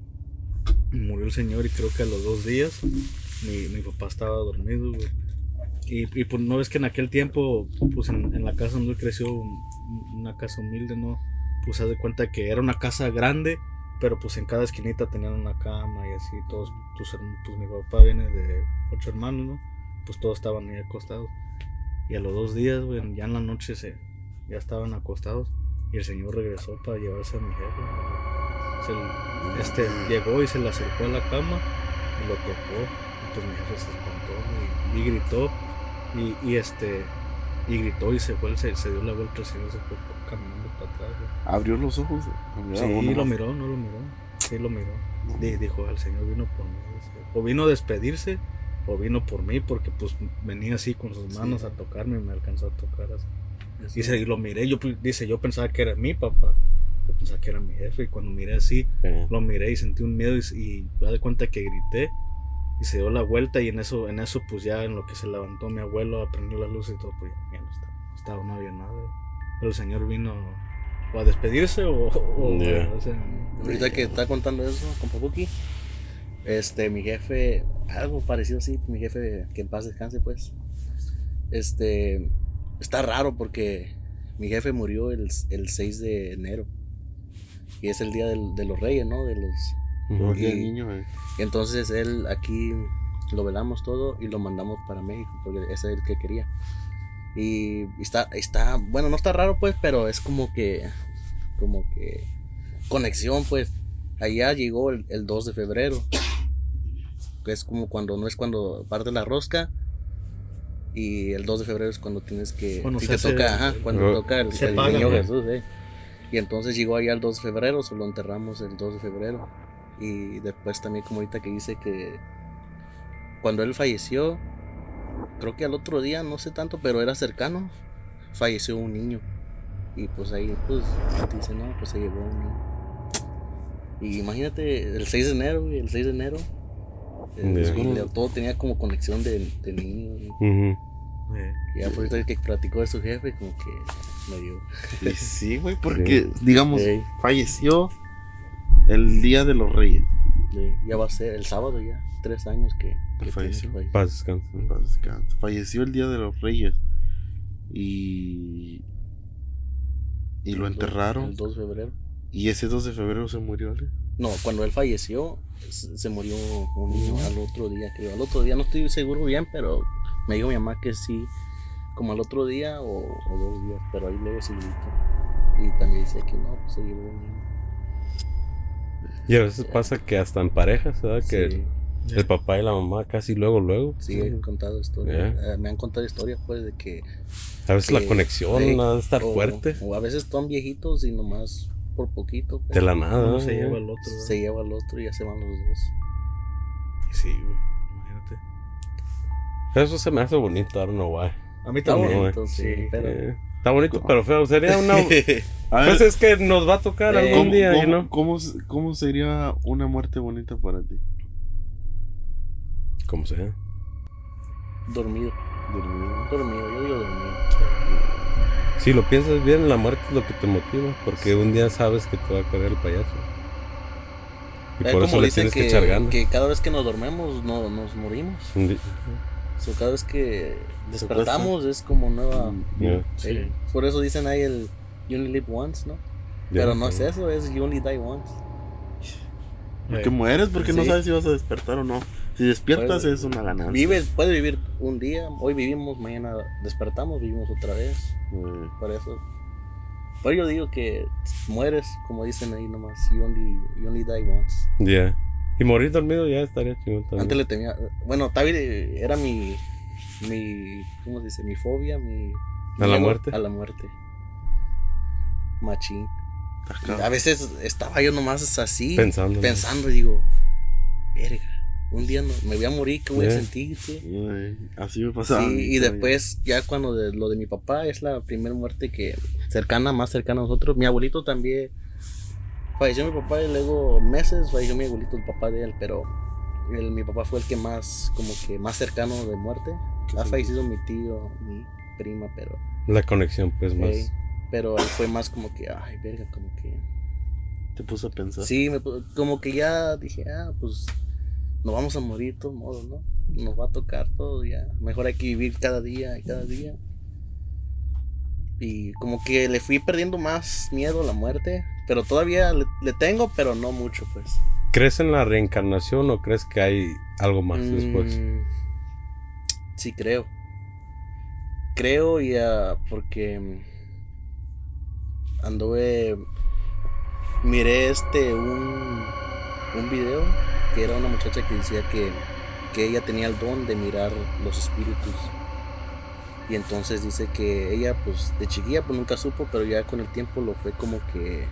Murió el señor y creo que a los dos días mi, mi papá estaba dormido, güey. Y, y pues no ves que en aquel tiempo, pues en, en la casa donde creció, una casa humilde, ¿no? Pues haz de cuenta que era una casa grande, pero pues en cada esquinita tenían una cama y así, todos, pues, pues mi papá viene de ocho hermanos, ¿no? Pues todos estaban ahí acostados. Y a los dos días, güey, ya en la noche se, ya estaban acostados y el señor regresó para llevarse a mi jefe, güey. Se, este, llegó y se le acercó a la cama y lo tocó. Entonces mi jefe se espantó y, y gritó y, y este y gritó y se fue, se, se dio la vuelta y se fue caminando para atrás, güey. ¿Abrió los ojos? ¿Abrió? Sí, lo miró, no lo miró. Sí, lo miró. D- dijo, el señor vino por mí. O vino a despedirse o vino por mí porque pues venía así con sus manos sí. a tocarme y me alcanzó a tocar así. así. Y, se, y lo miré, yo, dice, yo pensaba que era mi papá. Pensaba que era mi jefe y cuando miré así sí. lo miré y sentí un miedo y, y me di cuenta que grité y se dio la vuelta y en eso en eso pues ya en lo que se levantó mi abuelo aprendió las luces y todo pues ya no estaba, no, estaba, no había nada, pero el señor vino o a despedirse o, o, yeah. o sea, ahorita que está contando eso con Papuki, este mi jefe algo parecido así, mi jefe que en paz descanse pues este está raro porque mi jefe murió el, el seis de enero y es el día del, de los reyes, ¿no? De los, no, y, el niño, eh. y entonces él aquí lo velamos todo y lo mandamos para México porque ese es el que quería y, y está, está, bueno no está raro pues, pero es como que como que conexión pues allá llegó el, el dos de febrero es como cuando no es cuando parte la rosca. Y el dos de febrero es cuando tienes que... Cuando si se te hace, toca, ajá, cuando no, toca el, el paga, niño, ¿no? Jesús, eh. Y entonces llegó allá el dos de febrero, se lo enterramos el dos de febrero. Y después también como ahorita que dice que cuando él falleció, creo que al otro día, no sé tanto, pero era cercano, falleció un niño. Y pues ahí, pues, dice, no, pues se llevó un niño. Y imagínate, el seis de enero, el seis de enero... Yeah. Pues, uh-huh. Todo tenía como conexión de, de niños. Uh-huh. Y ya por eso que platicó de su jefe, como que me dio. Y sí, güey, porque yeah. digamos, yeah. falleció el día de los Reyes. Yeah. Ya va a ser el sábado, ya, tres años que, que falleció. Tiene, Paz, descanso. Paz, descanso. Falleció el día de los Reyes. Y. Y el lo enterraron. El dos de febrero. Y ese dos de febrero se murió, ¿eh? No, cuando él falleció, se murió un niño al otro día, creo. Al otro día no estoy seguro bien, pero me dijo mi mamá que sí, como al otro día o, o dos días, pero ahí luego se gritó. Y también dice que no, pues se llevó un niño. Y a veces sí. pasa que hasta en parejas, ¿verdad? Que sí. el, el papá y la mamá casi luego, luego. Sí, sí. he contado historias. Yeah. Eh, me han contado historias, pues, de que... A veces que, la conexión eh, ha de estar o, fuerte. O a veces están viejitos y nomás... por poquito. De la nada. Uno se lleva al otro. ¿Verdad? Se lleva al otro y ya se van los dos. Sí, güey. Imagínate. Eso se me hace bonito, I don't know why. A mí también. Está bonito, sí, sí, pero... eh, está bonito, pero feo. Sería una... Pues es que nos va a tocar eh, algún día, ¿cómo, ¿no? ¿cómo, ¿Cómo sería una muerte bonita para ti? ¿Cómo sería? Dormido. Dormido. Dormido, yo digo dormido. Si lo piensas bien, la muerte es lo que te motiva, porque un día sabes que te va a caer el payaso. Y es por eso le tienes que, que echar ganas. Que cada vez que nos dormimos, no, nos morimos. Sí. So, cada vez que despertamos es como nueva... Yeah. Sí. Por eso dicen ahí el You Only Live Once, ¿no? Yeah, pero no sí. es eso, es You Only Die Once. Porque yeah. mueres, porque sí. no sabes si vas a despertar o no. Si despiertas puedes, es una ganancia. Vive, puedes vivir un día, hoy vivimos, mañana despertamos, vivimos otra vez. Mm. Por eso. Pero yo digo que mueres, como dicen ahí nomás, you only, you only die once. Ya. Yeah. Y morir dormido ya estaría chido también. Antes le tenía, bueno, tal vez era mi, mi, ¿cómo se dice? Mi fobia, mi... ¿A mi la amor, muerte? A la muerte. Machín. Acá. A veces estaba yo nomás así, pensando, pensando y digo, verga. Un día no, me voy a morir, ¿qué voy yeah. a sentir? ¿Sí? Yeah. Así me pasaba. Sí, y después, ya cuando de, lo de mi papá es la primera muerte que cercana, más cercana a nosotros. Mi abuelito también falleció mi papá y luego meses falleció mi abuelito, el papá de él, pero el, mi papá fue el que más, como que más cercano de muerte. Ha sí. fallecido mi tío, mi prima, pero... La conexión, pues, eh, más. Pero él fue más como que, ay, verga, como que... Te puso a pensar. Sí, me, como que ya dije, ah, pues... Nos vamos a morir de todos modos, ¿no? Nos va a tocar todo ya. Mejor hay que vivir cada día, cada día. Y como que le fui perdiendo más miedo a la muerte. Pero todavía le, le tengo, pero no mucho, pues. ¿Crees en la reencarnación o crees que hay algo más mm, después? Sí, creo. Creo ya porque... Anduve... Miré este, un... Un video... que era una muchacha que decía que, que ella tenía el don de mirar los espíritus. Y entonces dice que ella, pues, de chiquilla, pues, nunca supo, pero ya con el tiempo lo fue como que...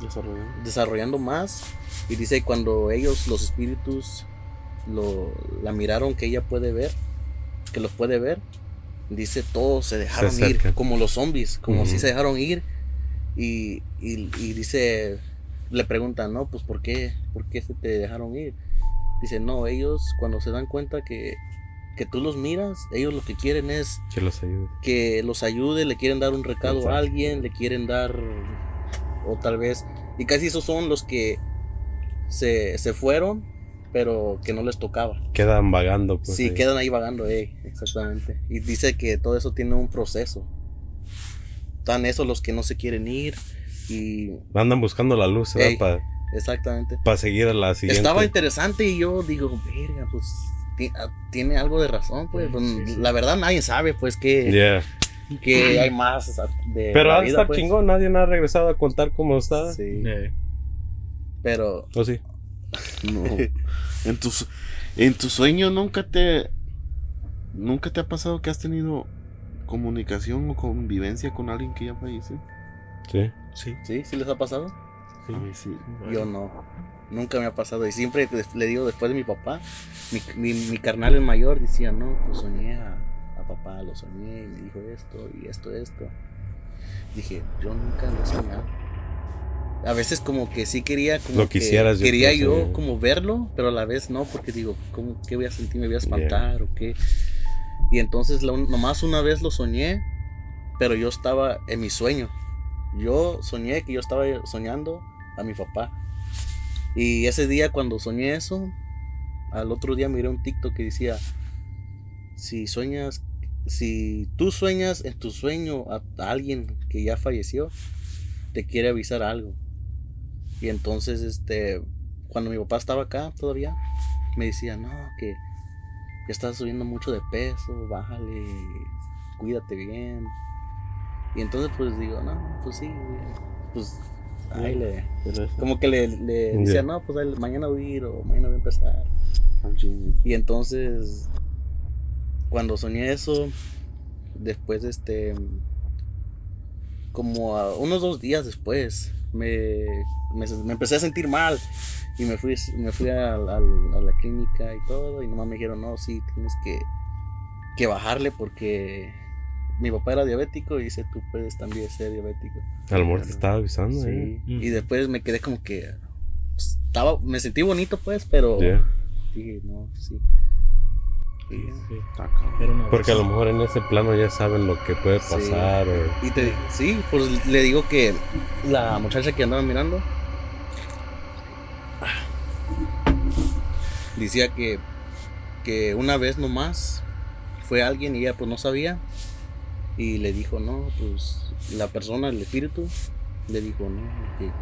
Desarrollando. Desarrollando más. Y dice cuando ellos, los espíritus, lo, la miraron que ella puede ver, que los puede ver, dice todos se dejaron se ir, como los zombies, como uh-huh. si se dejaron ir. Y, y, y dice... Le preguntan, no, pues, ¿por qué? ¿Por qué se te dejaron ir? Dice, no, ellos cuando se dan cuenta que, que tú los miras, ellos lo que quieren es... Que los ayude. Que los ayude, le quieren dar un recado Exacto. a alguien, le quieren dar... O tal vez... Y casi esos son los que se, se fueron, pero que no les tocaba. Quedan vagando. Pues, sí, ahí. quedan ahí vagando, eh, exactamente. Y dice que todo eso tiene un proceso. Están esos los que no se quieren ir... Y andan buscando la luz, ¿verdad? Ey, pa, exactamente. Para seguir a la siguiente. Estaba interesante y yo digo, verga, pues t- tiene algo de razón, pues. pues sí, sí. La verdad nadie sabe, pues, que, yeah. que hay más o sea, de Pero ha de estar pues. chingón, nadie ha regresado a contar cómo está. Sí. Yeah. Pero... ¿O sí? No. En tus... En tu sueño nunca te... ¿Nunca te ha pasado que has tenido comunicación o convivencia con alguien que ya falleció? Sí. Sí, sí, sí les ha pasado. Sí, sí. Yo no, nunca me ha pasado. Y siempre le digo después de mi papá, mi, mi, mi carnal el mayor decía, no, pues soñé a, a papá, lo soñé y me dijo esto y esto, esto. Dije, yo nunca lo he soñado. A veces como que sí quería, como lo que quisieras, yo quería yo soñar, como verlo, pero a la vez no, porque digo, ¿cómo, qué voy a sentir? ¿Me voy a espantar yeah. o qué? Y entonces la, nomás una vez lo soñé, pero yo estaba en mi sueño. Yo soñé que yo estaba soñando a mi papá. Y ese día cuando soñé eso, al otro día miré un TikTok que decía, si sueñas, si tú sueñas en tu sueño a, a alguien que ya falleció, te quiere avisar algo. Y entonces este, cuando mi papá estaba acá todavía, me decía, no, que que estás subiendo mucho de peso, bájale, cuídate bien. Y entonces pues digo, no, pues sí, pues ahí le, como que le, le decía, no, pues ahí, mañana voy a ir o mañana voy a empezar. Y entonces cuando soñé eso, después este, como a unos dos días después, me, me, me empecé a sentir mal. Y me fui, me fui a, a, a la clínica y todo, y nomás me dijeron, no, sí, tienes que, que bajarle porque... Mi papá era diabético y dice, tú puedes también ser diabético. A lo mejor te estaba avisando. Sí. Eh. Y después me quedé como que... Pues, estaba, me sentí bonito pues, pero... Yeah. Dije, no, sí. sí, sí. Porque a lo mejor en ese plano ya saben lo que puede pasar. Sí, o... y te, sí pues le digo que la muchacha que andaba mirando... Decía que, que una vez nomás fue alguien y ella pues no sabía. Y le dijo, no, pues la persona, el espíritu, le dijo, no, que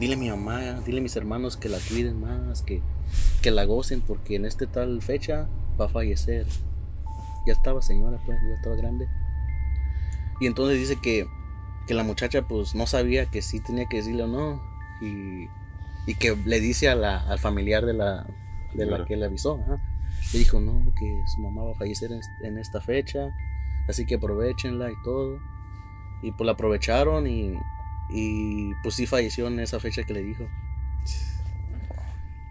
dile a mi mamá, dile a mis hermanos que la cuiden más, que, que la gocen, porque en este tal fecha va a fallecer. Ya estaba señora, pues, ya estaba grande. Y entonces dice que, que la muchacha pues no sabía que sí tenía que decirle o no. Y, y que le dice a la, al familiar de la, de la que le avisó, ¿eh? Le dijo, no, que su mamá va a fallecer en, en esta fecha. Así que aprovechenla y todo. Y pues la aprovecharon y, y pues sí falleció en esa fecha que le dijo.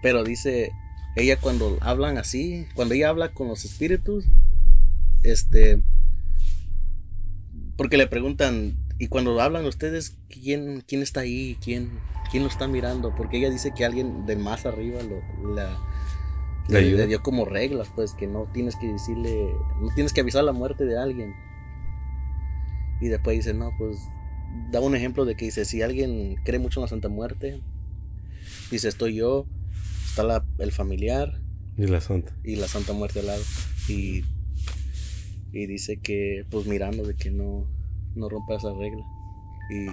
Pero dice, ella cuando hablan así, cuando ella habla con los espíritus, este, porque le preguntan, y cuando hablan ustedes, ¿quién, quién está ahí? ¿Quién, quién lo está mirando? Porque ella dice que alguien de más arriba lo, la... Le, le dio como reglas, pues, que no tienes que decirle, no tienes que avisar la muerte de alguien. Y después dice, no, pues, da un ejemplo de que dice, si alguien cree mucho en la Santa Muerte, dice, estoy yo, está la, el familiar. Y la Santa. Y la Santa Muerte al lado. Y, y dice que, pues, mirando de que no, no rompa esa regla. Y,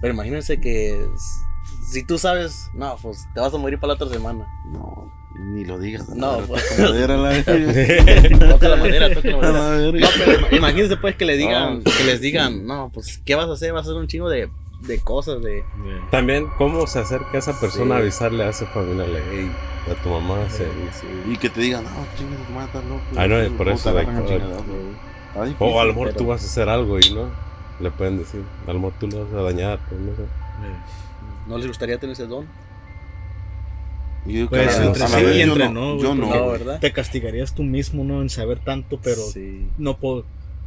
pero imagínense que si tú sabes, no, pues, te vas a morir para la otra semana. No. Ni lo digas. No, no pues. Toca madera, la toca la madera, toca la madera. No, pero imagínense pues que le digan, no, que les digan, no, pues, ¿qué vas a hacer? Vas a hacer un chingo de, de cosas, de. Yeah. También, ¿cómo se acerca a esa persona sí. a avisarle a ese familiar? Hey, a tu mamá. Sí, sí. Y que te digan, no, chingas, tu mamá está loco. Ah, no, es por eso. O like, oh, a lo mejor pero... tú vas a hacer algo y no, le pueden decir, a lo mejor tú lo vas a dañar. Pues, no sé. Yeah. ¿No les gustaría tener ese don? Yo pues entre sí y entre no, yo no, no ¿verdad? Te castigarías tú mismo, ¿no? En saber tanto, pero sí. no puedo,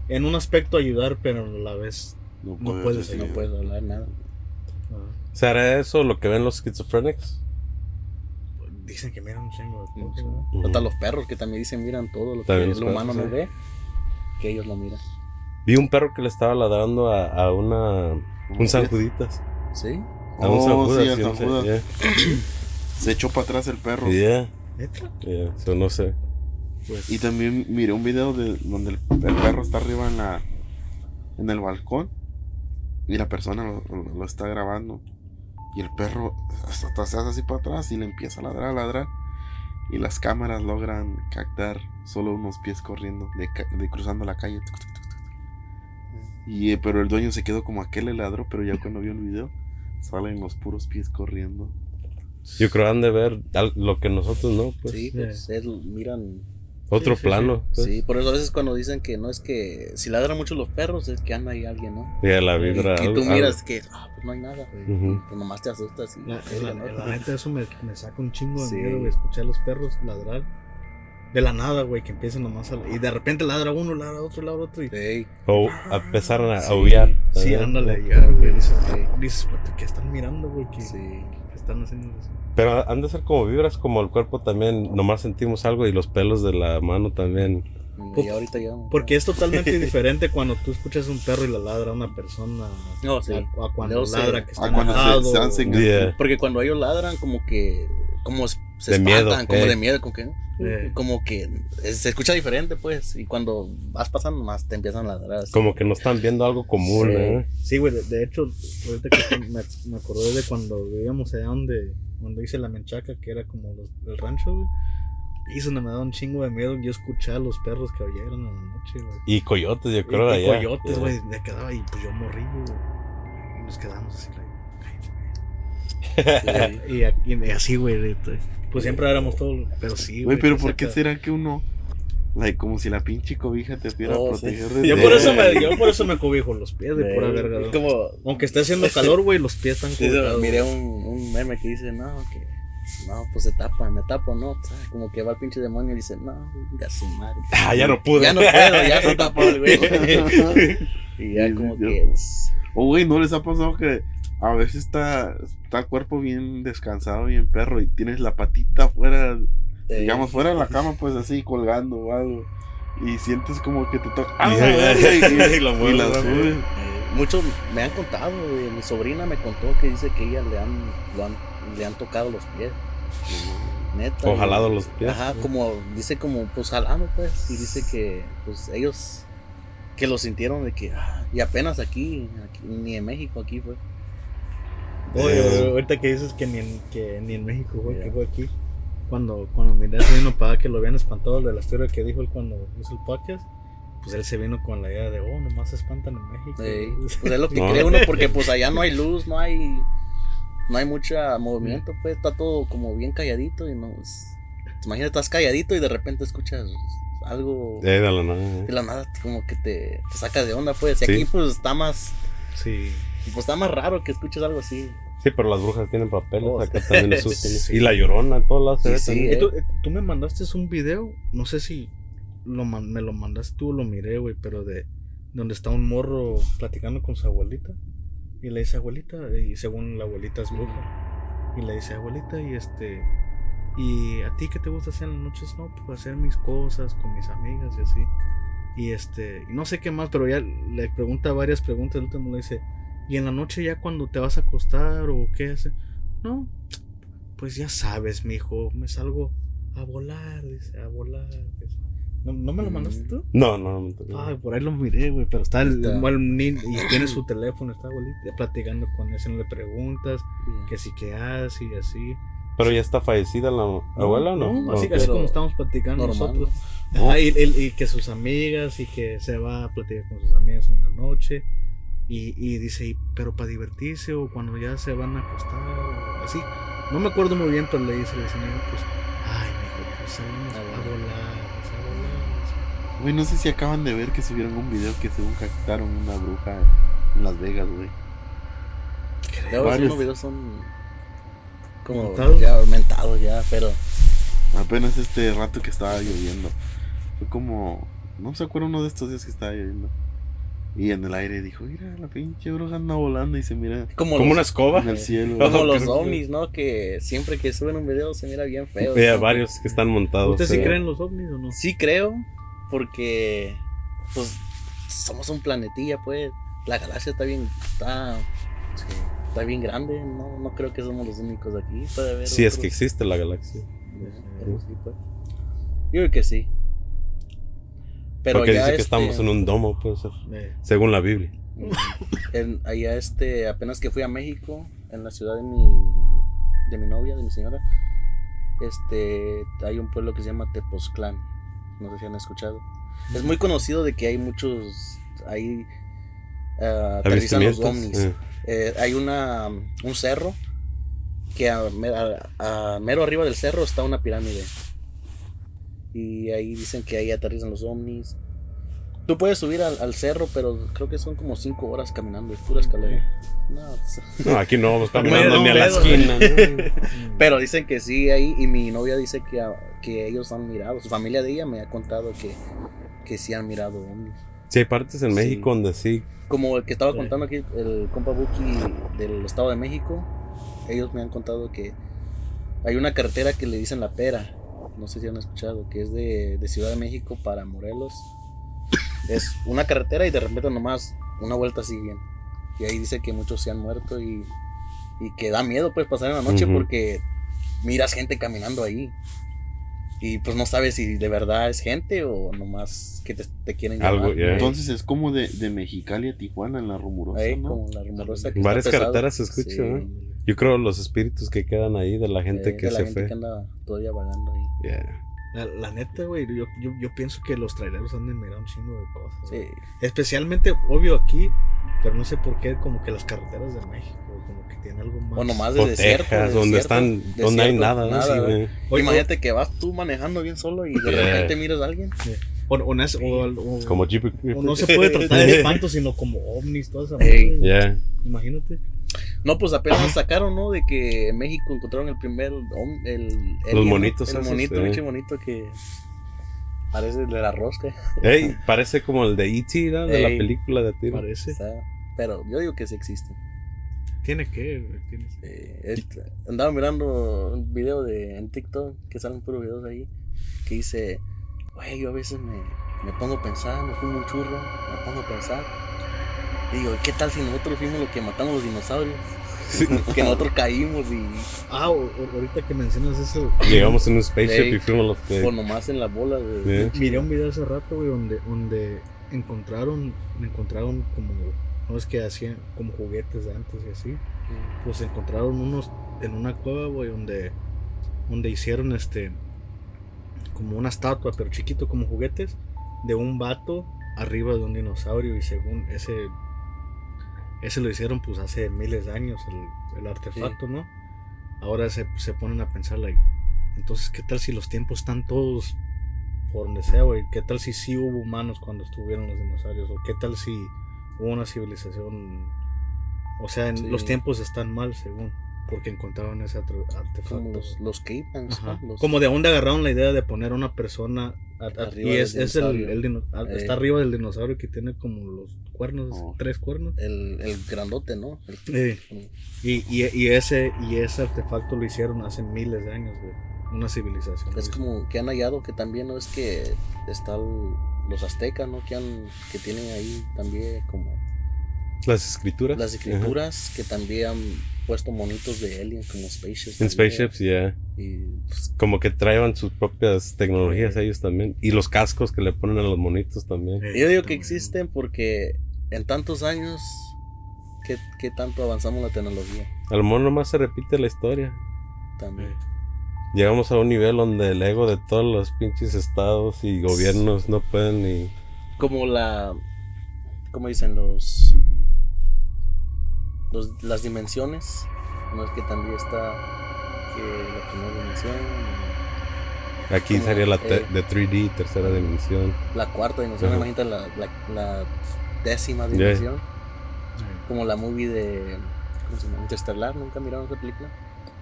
en un aspecto ayudar, pero a la vez no, no puedes, no puedes hablar nada. ¿Será eso lo que ven los schizofrénicos? Dicen que miran un chingo de cosas. Uh-huh. Hasta los perros que también dicen miran todo lo que el humano no ve, que ellos lo miran. Vi un perro que le estaba ladrando a, a una un San Juditas. ¿Sí? A un oh, San Judas, sí, San Judas. Yeah. Se echó para atrás el perro. Yeah. ¿Neta? Yeah, eso no sé. Pues. Y también miré un video de donde el, el perro está arriba en la en el balcón y la persona lo, lo, lo está grabando y el perro hasta, hasta se hace así para atrás y le empieza a ladrar, a ladrar y las cámaras logran captar solo unos pies corriendo de, de cruzando la calle. Y pero el dueño se quedó como aquel le ladró, pero ya cuando vio el video salen los puros pies corriendo. Yo creo han de ver lo que nosotros no, pues. Sí, pues yeah. Él, miran otro sí, plano. Sí, sí. Pues. Sí, por eso a veces cuando dicen que no es que si ladran mucho los perros es que anda ahí alguien, ¿no? Sí, la vibra. Y, y tú algo, miras algo. Que ah, pues no hay nada, güey. Uh-huh. Pues nomás te asustas. Y, la, pues, la, la, la neta eso me, me saca un chingo de sí. miedo, güey, escuchar a los perros ladrar. De la nada, güey, que empiecen nomás a... Y de repente ladra uno, ladra otro, ladra otro y... Sí. O ah, empezaron a aullar. Sí, sí, ándale a aullar, güey. Dices, dices, ¿qué están mirando, güey? ¿Qué, sí. ¿Qué están haciendo eso? Pero han de ser como vibras, como el cuerpo también. Nomás sentimos algo y los pelos de la mano también. Y ahorita ya... Porque es totalmente diferente cuando tú escuchas un perro y la ladra una persona. No, sí. A, a cuando no, ladra, sí. que están alados. Yeah. Porque cuando ellos ladran, como que... Como se de espantan, miedo, eh. como de miedo, como que... Yeah. Como que se escucha diferente, pues. Y cuando vas pasando más te empiezan a ladrar así. Como que no están viendo algo común, sí. ¿eh? Sí, güey, de, de hecho ahorita que me, me acordé de cuando vivíamos allá donde, donde hice la menchaca, que era como los, el rancho, güey. Y eso me daba un chingo de miedo. Yo escuchaba a los perros que aullaron en la noche, güey. Y coyotes, yo creo, y, allá. Y coyotes, güey, yeah. me quedaba y pues yo morrí, güey. Nos quedamos así, güey. Y, y, y así, güey, pues siempre éramos todos, pero sí, güey. Pero ¿por qué será que uno, like, como si la pinche cobija te pudiera oh, proteger? Sí. De... Yo, por eso me, yo por eso me cobijo los pies, de pura verga. Como... Aunque esté haciendo calor, güey, los pies están cubiertos. Sí, miré un, un meme que dice, no, que no, pues se tapa, me tapo, no. ¿Sabes? Como que va el pinche demonio y dice, no, ya su madre. Ah, ya no pude. Ya no puedo, ya se tapó el güey. Y ya sí, como Dios. Que... O, güey, ¿no les ha pasado que... A veces está, está cuerpo bien descansado, bien perro, y tienes la patita fuera, eh, digamos, fuera de la cama, pues así, colgando o algo, y sientes como que te toca... ¡Ah, y la sube. Muchos me han contado, güey, mi sobrina me contó que dice que ella le han, lo han, le han tocado los pies. Neta. O jalado los pies. Ajá, sí. Como, dice como, pues jalando, pues, y dice que, pues, ellos, que lo sintieron de que, ah, y apenas aquí, aquí, ni en México, aquí fue. Oye, yeah. Ahorita que dices que ni en, que ni en México, güey, yeah. que fue aquí. Cuando, cuando miré a ese vino para que lo habían espantado de la historia que dijo él cuando hizo el podcast, pues él se vino con la idea de, oh, nomás se espantan en México. Sí. Pues es lo que no. cree uno, porque pues allá no hay luz, no hay, no hay mucho movimiento, pues está todo como bien calladito y no, pues, imagínate, estás calladito y de repente escuchas algo yeah, de la nada, de la nada como que te, te saca de onda, pues, y sí. aquí pues está más... Sí. Pues está más raro que escuches algo así. Sí, pero las brujas tienen papeles, oh, acá también asustan. Sí. Y la llorona, todas las... Sí, sí, eh. tú, tú me mandaste un video, no sé si lo man, me lo mandaste tú o lo miré, güey, pero de donde está un morro platicando con su abuelita. Y le dice, abuelita, y según la abuelita es bruja. Y le dice, abuelita, y este... ¿Y a ti qué te gusta hacer en las noches? No, pues hacer mis cosas con mis amigas y así. Y este... No sé qué más, pero ya le pregunta varias preguntas, el último le dice... Y en la noche ya cuando te vas a acostar o qué haces, no, pues ya sabes, mijo, me salgo a volar, dice, a volar. Dice. ¿No, ¿No me lo mandaste tú? No, no, no. no. Ay, por ahí lo miré, güey, pero está el niño y tiene su teléfono, está abuelita platicando con él, haciéndole preguntas, yeah. que sí, que hace y así. ¿Pero ya está fallecida la abuela o no? No, no así, así como estamos platicando normal, nosotros. ¿no? Ajá, y, y, y que sus amigas y que se va a platicar con sus amigas en la noche. Y, y dice, y, pero para divertirse o cuando ya se van a acostar o así, no me acuerdo muy bien, pero le dice el señor, pues, ay, mijo, pues salimos a volar, a volar. Güey, no sé si acaban de ver que subieron un video que según captaron una bruja en Las Vegas, güey. Creo que los videos son como ¿Aumentados? ya aumentados ya, pero apenas este rato que estaba lloviendo, fue como, no se acuerda uno de estos días que estaba lloviendo. Y en el aire dijo, mira, la pinche bruja anda volando y se mira... Como, como los, una escoba. En el cielo. Como los ovnis, ¿no? Que siempre que suben un video se mira bien feo. Hay ¿no? varios que están montados. ¿Ustedes sí creen los ovnis o no? Sí creo, porque pues somos un planetilla, pues. La galaxia está bien, está, está bien grande, no, no creo que somos los únicos aquí. Haber sí, otros. Es que existe la galaxia. Yo creo que sí. Pero porque dice que este, estamos en un domo, puede ser, eh. según la Biblia. En, allá este, apenas que fui a México, en la ciudad de mi, de mi novia, de mi señora, este, hay un pueblo que se llama Tepoztlán, no sé si han escuchado. Es muy conocido de que hay muchos, ahí uh, aterrizan los ovnis. Eh. Eh, hay una, un cerro que a, a, a mero arriba del cerro está una pirámide. Y ahí dicen que ahí aterrizan los ovnis. Tú puedes subir al, al cerro, pero creo que son como cinco horas caminando, es pura escalera. No, no, aquí no vamos caminando ni a la esquina. No. Pero dicen que sí, ahí, y mi novia dice que, que ellos han mirado, su familia de ella me ha contado que, que sí han mirado ovnis. Sí, hay partes en sí. México donde sí. Como el que estaba sí. contando aquí, el compa Buki del Estado de México, ellos me han contado que hay una carretera que le dicen La Pera, no sé si han escuchado, que es de, de Ciudad de México para Morelos. Es una carretera y de repente nomás una vuelta así bien. Y ahí dice que muchos se han muerto y, y que da miedo pues pasar en la noche, uh-huh, porque miras gente caminando ahí. Y pues no sabes si de verdad es gente o nomás que te, te quieren llamar. Algo, yeah. Entonces es como de, de Mexicali a Tijuana en la rumorosa, ahí, ¿no? Como la rumorosa que varias carreteras se escuchan, sí, ¿eh? Yo creo los espíritus que quedan ahí de la gente eh, que de la se gente fue. Que anda todavía vagando ahí. Yeah. La, la neta, güey, yo, yo, yo pienso que los traileros han de mirar un chingo de cosas. Sí. Especialmente, obvio, aquí, pero no sé por qué, como que las carreteras de México, como que tienen algo más. Bueno, más de o desierto. Texas, de donde desierto, están, desierto, donde hay nada, nada, ¿no? Sí, güey. Oye, imagínate que vas tú manejando bien solo y de yeah. repente miras a alguien. Yeah. O, o, es, o, o, o, como Jeep. O no se puede tratar de espanto, sino como ovnis, toda esa hey. yeah. Imagínate. No, pues apenas sacaron, ¿no? De que en México encontraron el primer el, el, el los monitos, el monito, eh. monito que parece el de la rosca. Ey, parece como el de E T, ¿no? De Ey, la película de ti. Parece. O sea, pero yo digo que sí existe. Tiene que, tiene eh, el, andaba mirando un video de en TikTok que salen puros videos ahí que dice, güey, yo a veces me, me pongo a pensar, me fumo un churro, me pongo a pensar. Digo, ¿qué tal si nosotros fuimos los que matamos los dinosaurios? Sí. Que nosotros caímos y... Ah, o, o, ahorita que mencionas eso... Llegamos en un spaceship y fuimos los que... O nomás en la bola de... Yeah. Miré un video hace rato, güey, donde, donde encontraron... Encontraron como... No es que hacían como juguetes de antes y así. Mm. Pues encontraron unos en una cueva, güey, donde... Donde hicieron este... Como una estatua, pero chiquito, como juguetes. De un vato arriba de un dinosaurio y según ese... Ese lo hicieron pues hace miles de años el, el artefacto, sí, ¿no? Ahora se, se ponen a pensar, like, entonces, ¿qué tal si los tiempos están todos por donde sea, güey? ¿Qué tal si sí hubo humanos cuando estuvieron los dinosaurios? ¿O qué tal si hubo una civilización? O sea, en, sí, los tiempos están mal, según, porque encontraron ese artefacto. Como los, los K-Pans, ¿no? Los... Como de dónde agarraron la idea de poner a una persona... Arriba y es, es el, el dino, eh. está arriba del dinosaurio que tiene como los cuernos, oh, tres cuernos. El, el grandote, ¿no? El, eh. y, y, y, ese, y ese artefacto lo hicieron hace miles de años, güey. Una civilización. Es como que han hallado que también, ¿no? Es que están los aztecas, ¿no? Que, han, que tienen ahí también como... Las escrituras. Las escrituras, ajá, que también han puesto monitos de aliens como spaceships. En spaceships, yeah. Y pues, como que traían sus propias tecnologías, yeah, ellos también. Y los cascos que le ponen a los monitos también. Yo digo que existen porque en tantos años, ¿qué, qué tanto avanzamos la tecnología? A lo mejor nomás se repite la historia. También. Llegamos a un nivel donde el ego de todos los pinches estados y gobiernos no pueden ni... Como la... ¿Cómo dicen los...? Los, las dimensiones, no es que también está que la primera dimensión. Aquí sería la te, eh, de tres D, tercera dimensión. La cuarta dimensión, uh-huh, imagínate la, la, la décima dimensión. Yeah. Como la movie de ¿cómo se llama? Interstellar, ¿nunca miraron esa película?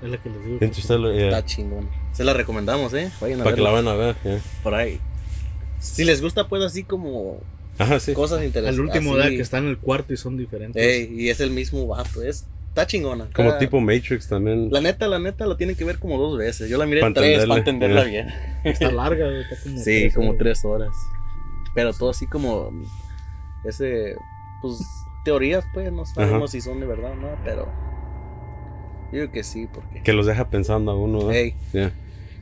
Es la que les digo. Interstellar, yeah. Está chingón. Se la recomendamos, ¿eh? Vayan a Para verla. Que la vayan a ver, yeah. Por ahí. Si les gusta, pues así como... Ajá, sí. Cosas interesantes. El último da que está en el cuarto y son diferentes. Ey, y es el mismo vato, es, está chingona. Como cada, tipo Matrix también. La neta, la neta la tienen que ver como dos veces. Yo la miré pa tres para entenderla, yeah, bien. Está larga, está como sí, tres, como tres horas. Pero todo así como ese, pues teorías, pues no sabemos, ajá, si son de verdad o no, pero yo creo que sí, porque que los deja pensando a uno, ¿eh? Yeah.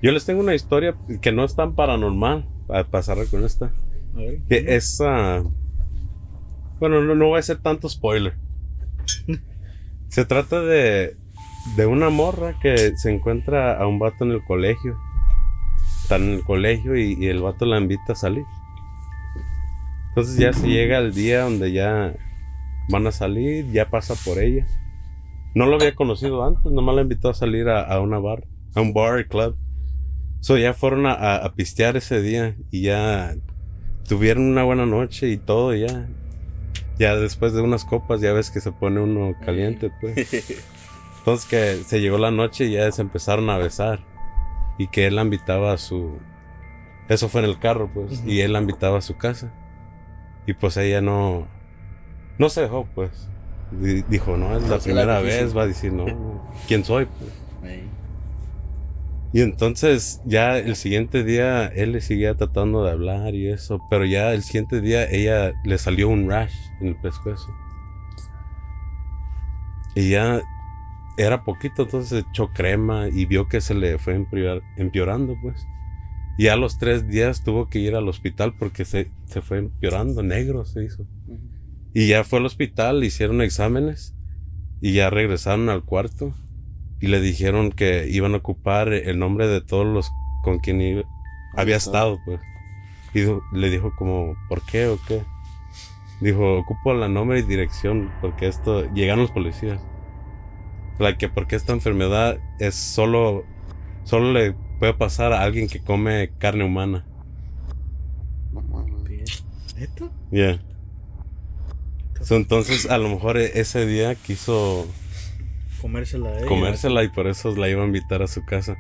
Yo les tengo una historia que no es tan paranormal, para pasar con esta. Es, uh, bueno, no, no voy a hacer tanto spoiler. Se trata de de una morra que se encuentra a un vato en el colegio. Están en el colegio y, y el vato la invita a salir. Entonces ya se llega el día donde ya van a salir, ya pasa por ella. No lo había conocido antes, nomás la invitó a salir a, a una bar, a un bar club. So ya fueron a, a, a pistear ese día y ya tuvieron una buena noche y todo ya. Ya después de unas copas ya ves que se pone uno caliente, pues. Entonces que se llegó la noche y ya se empezaron a besar. Y que él la invitaba a su... Eso fue en el carro, pues. Uh-huh. Y él la invitaba a su casa. Y pues ella no... No se dejó, pues. D- dijo, no, es no, la primera la vez. Va a decir, no, ¿quién soy? Pues. Hey. Y entonces ya el siguiente día él le seguía tratando de hablar y eso. Pero ya el siguiente día ella le salió un rash en el pescuezo. Y ya... Era poquito, entonces echó crema y vio que se le fue empeor, empeorando, pues. Y a los tres días tuvo que ir al hospital porque se, se fue empeorando, negro se hizo. Uh-huh. Y ya fue al hospital, hicieron exámenes y ya regresaron al cuarto y le dijeron que iban a ocupar el nombre de todos los con quien iba, había estado, pues. Y le dijo como, ¿por qué o qué? Dijo, ocupo la nombre y dirección porque esto, llegan los policías. La que porque esta enfermedad es solo, solo le puede pasar a alguien que come carne humana. ¿Esto? Yeah. So, entonces a lo mejor ese día quiso comérsela a ella. Comérsela y por eso la iba a invitar a su casa.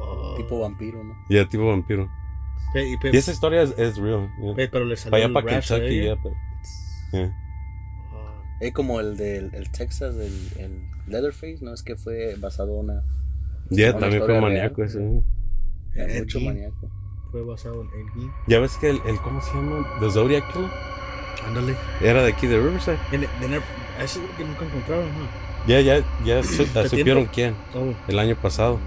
Oh. Tipo vampiro, ¿no? Ya, yeah, tipo vampiro. Pe- y, pe- y esa historia es, es real. Yeah. Pe- pero le salió el rash a ella. Para allá para Kentucky. Es como el del el Texas, el, el Leatherface, ¿no? Es que fue basado en una... Ya, yeah, también fue maníaco ese. Yeah, mucho maníaco. Fue basado en él. Ya ves que el, el ¿cómo se llama? The Zodiac Killer. Ándale. Era de aquí, de Riverside. El, de Ner- eso es lo que nunca encontraron, ¿no? Ya, ya, ya su- supieron quién. Oh. El año pasado.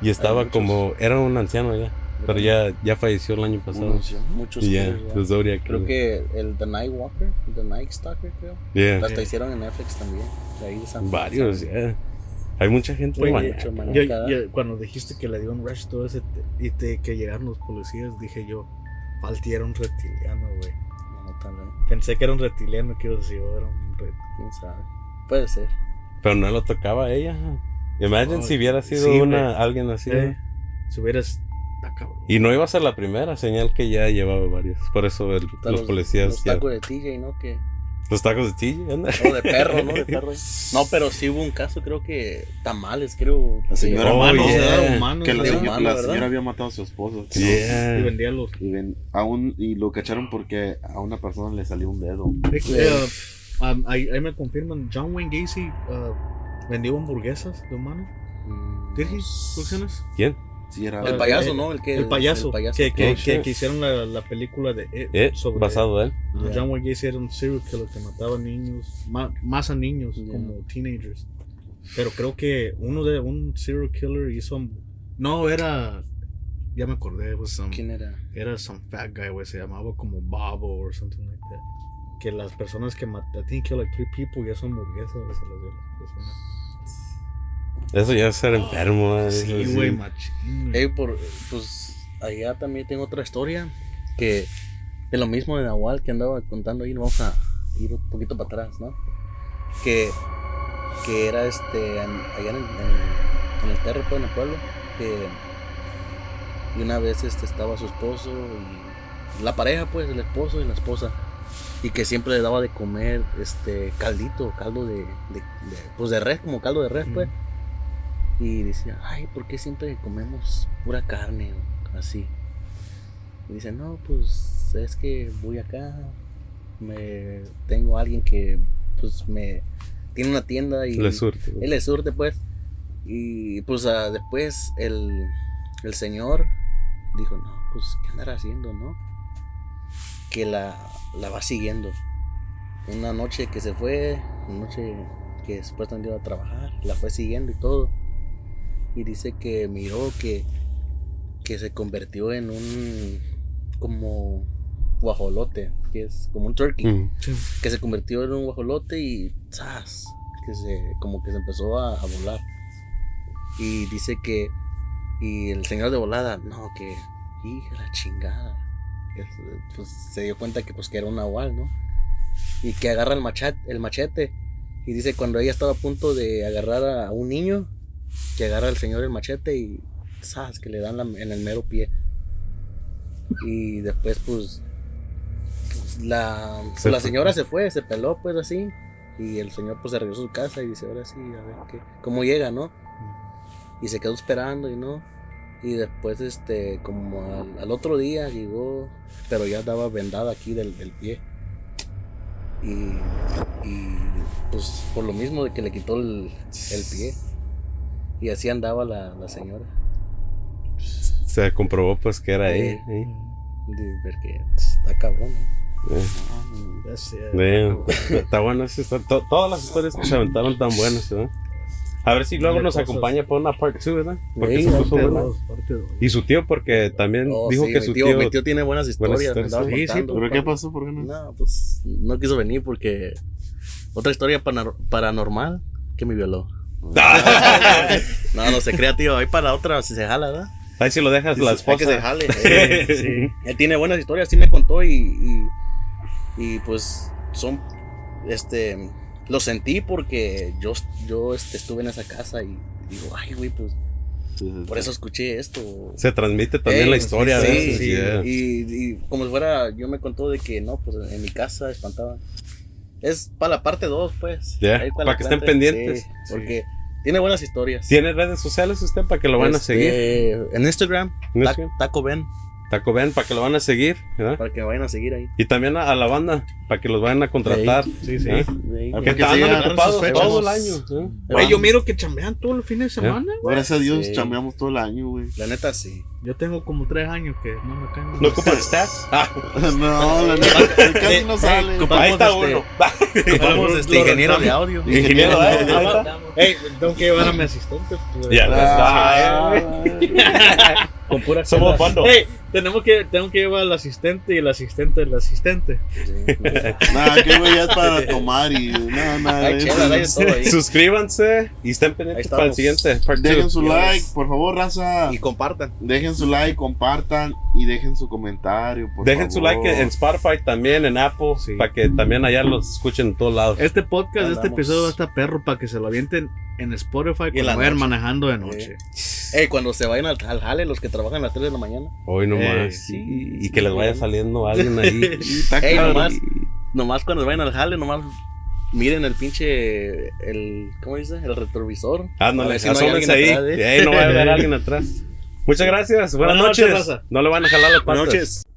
Y estaba como... Era un anciano ya. Pero ya, ya falleció el año pasado. Muchos, muchos yeah, años, ya. Zodiac, creo. creo que el The Night Walker, The Night Stalker, creo. Yeah. Hasta yeah. hicieron en Netflix también. De ahí de San Varios, ya. Yeah. Hay mucha gente. Oye, maníaca, mucho yo, yo, cuando dijiste que le dio un rush todo ese te, y te, que llegaron los policías, dije yo, Falti era un reptiliano, güey. No, tal vez. Pensé que era un reptiliano, quiero decir, era un reptiliano. ¿Quién sabe? Puede ser. Pero no lo tocaba a ella. Imagine oh, si hubiera sido sí, una, alguien así. Eh, si hubieras... Y no iba a ser la primera, señal que ya llevaba varios. Por eso el, los, los policías. Los tacos ya... de T J, ¿no? ¿Qué? Los tacos de T J, anda. No, de perro, ¿no? De perro. No, pero sí hubo un caso, creo que tamales, creo. La señora oh, humano, yeah. humano, que la, señor, humano, la señora había matado a su esposo. Yeah. No, y vendía los. Y, ven, a un, y lo cacharon porque a una persona le salió un dedo. Es que, uh, um, ahí, ahí me confirman, John Wayne Gacy uh, vendió hamburguesas de humano. ¿Tienes? ¿Quién? Sí, era el payaso, el, ¿no? El, que, el payaso, el payaso. Que, que, oh, que, que hicieron la, la película de It It, sobre basado él. él. Yeah. John Wayne Gacy era un serial killer que mataba niños, ma, más a niños, yeah. como teenagers. Pero creo que uno de un serial killer hizo... No, era... Ya me acordé. Was some, ¿Quién era? Era some fat guy, güey. Se llamaba como Bobo o something like that. Que las personas que mataron... I think he killed like three people ya son hamburguesas. Se las dio las personas. Eso ya es ser enfermo. Oh, sí, güey, machín. Hey, por, pues allá también tengo otra historia que es lo mismo de Nahual que andaba contando ahí. Vamos a ir un poquito para atrás, ¿no? Que, que era este, en, allá en el, en, en el terreno, en el pueblo. Que, y una vez este, estaba su esposo y la pareja, pues, el esposo y la esposa. Y que siempre le daba de comer este caldito, caldo de, de, de pues de res, como caldo de res, mm. pues. Y decía, ay, ¿por qué siempre comemos pura carne o así? Y dice, no, pues es que voy acá, me tengo a alguien que pues me tiene una tienda y le surte. Él le surte, pues. Y pues uh, después el, el señor dijo, no, pues ¿qué andará haciendo, no? Que la, la va siguiendo. Una noche que se fue, una noche que después también iba a trabajar, la fue siguiendo y todo. Y dice que miró que, que se convirtió en un como guajolote, que es como un turkey, mm. que se convirtió en un guajolote y ¡zas! Que se, como que se empezó a, a volar. Y dice que, y el señor de volada, no, que hija la chingada, pues se dio cuenta que pues que era un nahual, ¿no? y que agarra el machete, el machete. Y dice cuando ella estaba a punto de agarrar a un niño, que agarra al señor el machete y ¡zas! Que le dan la, en el mero pie. Y después pues la, pues, la señora se fue, se peló pues así. Y el señor pues se regresó a su casa y dice, ahora sí, a ver qué, cómo llega, ¿no? Y se quedó esperando y no. Y después este, como al, al otro día llegó, pero ya estaba vendada aquí del, del pie. Y, y pues por lo mismo de que le quitó el, el pie. Y así andaba la, la señora. Se comprobó pues que era eh, él. ¿Eh? Porque está cabrón, ¿eh? Yeah. Yeah. Yeah. Está bueno, to- todas las historias que se aventaron tan buenas, ¿verdad? A ver si luego nos acompaña para una part dos, ¿verdad? Porque yeah, parte dos, parte dos. Y su tío, porque también oh, dijo sí, que su tío, tío... Mi tío tiene buenas historias, buenas historias. Sí, sí, pero ¿qué padre? Pasó? ¿Por qué no? No, pues no quiso venir porque... Otra historia para- paranormal que me violó. No, no se crea, tío. Ahí para otra, si se jala, ¿verdad? Ahí si lo dejas sí, la esposa. Que se jale. Eh, sí. Él tiene buenas historias, sí me contó y... y Y pues son, este, lo sentí porque yo, yo este, estuve en esa casa y digo, ay güey, pues, por eso escuché esto. Se transmite también eh, la historia. Sí, de eso, sí, yeah. y, y como si fuera, yo me contó de que no, pues en mi casa espantaba. Es para la parte dos, pues. Yeah. Para, para que estén pendientes. Sí, sí. Porque tiene buenas historias. ¿Tiene redes sociales usted para que lo pues, van a seguir? Eh, en Instagram, ¿En ta- Instagram? Taco Ben. Taco Ben, para que lo van a seguir, ¿verdad? Para que vayan a seguir ahí. Y también a, a la banda, para que los vayan a contratar. Sí, sí, sí. ¿Eh? Porque están ocupados todo el año. ¿Eh? Güey, yo miro que chambean todos los fines de semana. ¿Eh? Gracias a Dios, sí. Chambeamos todo el año, güey. La neta, sí. Yo tengo como tres años que no me caen. ¿No ocupan stats? Ah. No, la neta, casi no sale. Ahí está uno. Ocupamos este ingeniero de audio. Ingeniero de audio. Ey, tengo que llevar a mi asistente. Ya, ya. Con pura somos bando. Hey, tenemos que tengo que llevar al asistente y el asistente del asistente. Sí, no. Nada, que güey, ya es para tomar y nada, nada. Suscríbanse y estén pendientes para el siguiente. Dejen su like, por favor, raza. Y compartan. Dejen su like, compartan y dejen su comentario, por dejen favor. su like en Spotify también, en Apple, sí. Para que también allá los escuchen en todos lados. Este podcast, Andamos. este episodio va a estar perro para que se lo avienten en Spotify y cuando vayan manejando de noche. Eh. Ey, cuando se vayan al, al jale, los que trabajan a las tres de la mañana. Hoy nomás. Eh, sí, y, y que les vaya saliendo alguien ahí. Ey, nomás, nomás cuando vayan al jale, nomás miren el pinche, el, ¿cómo dice? El retrovisor. Ah, no, si no hay ahí. Atrás, ¿eh? Ey, no va a haber alguien atrás. Muchas gracias. Buenas, Buenas noches. noches no le van a jalar las patas. Buenas noches.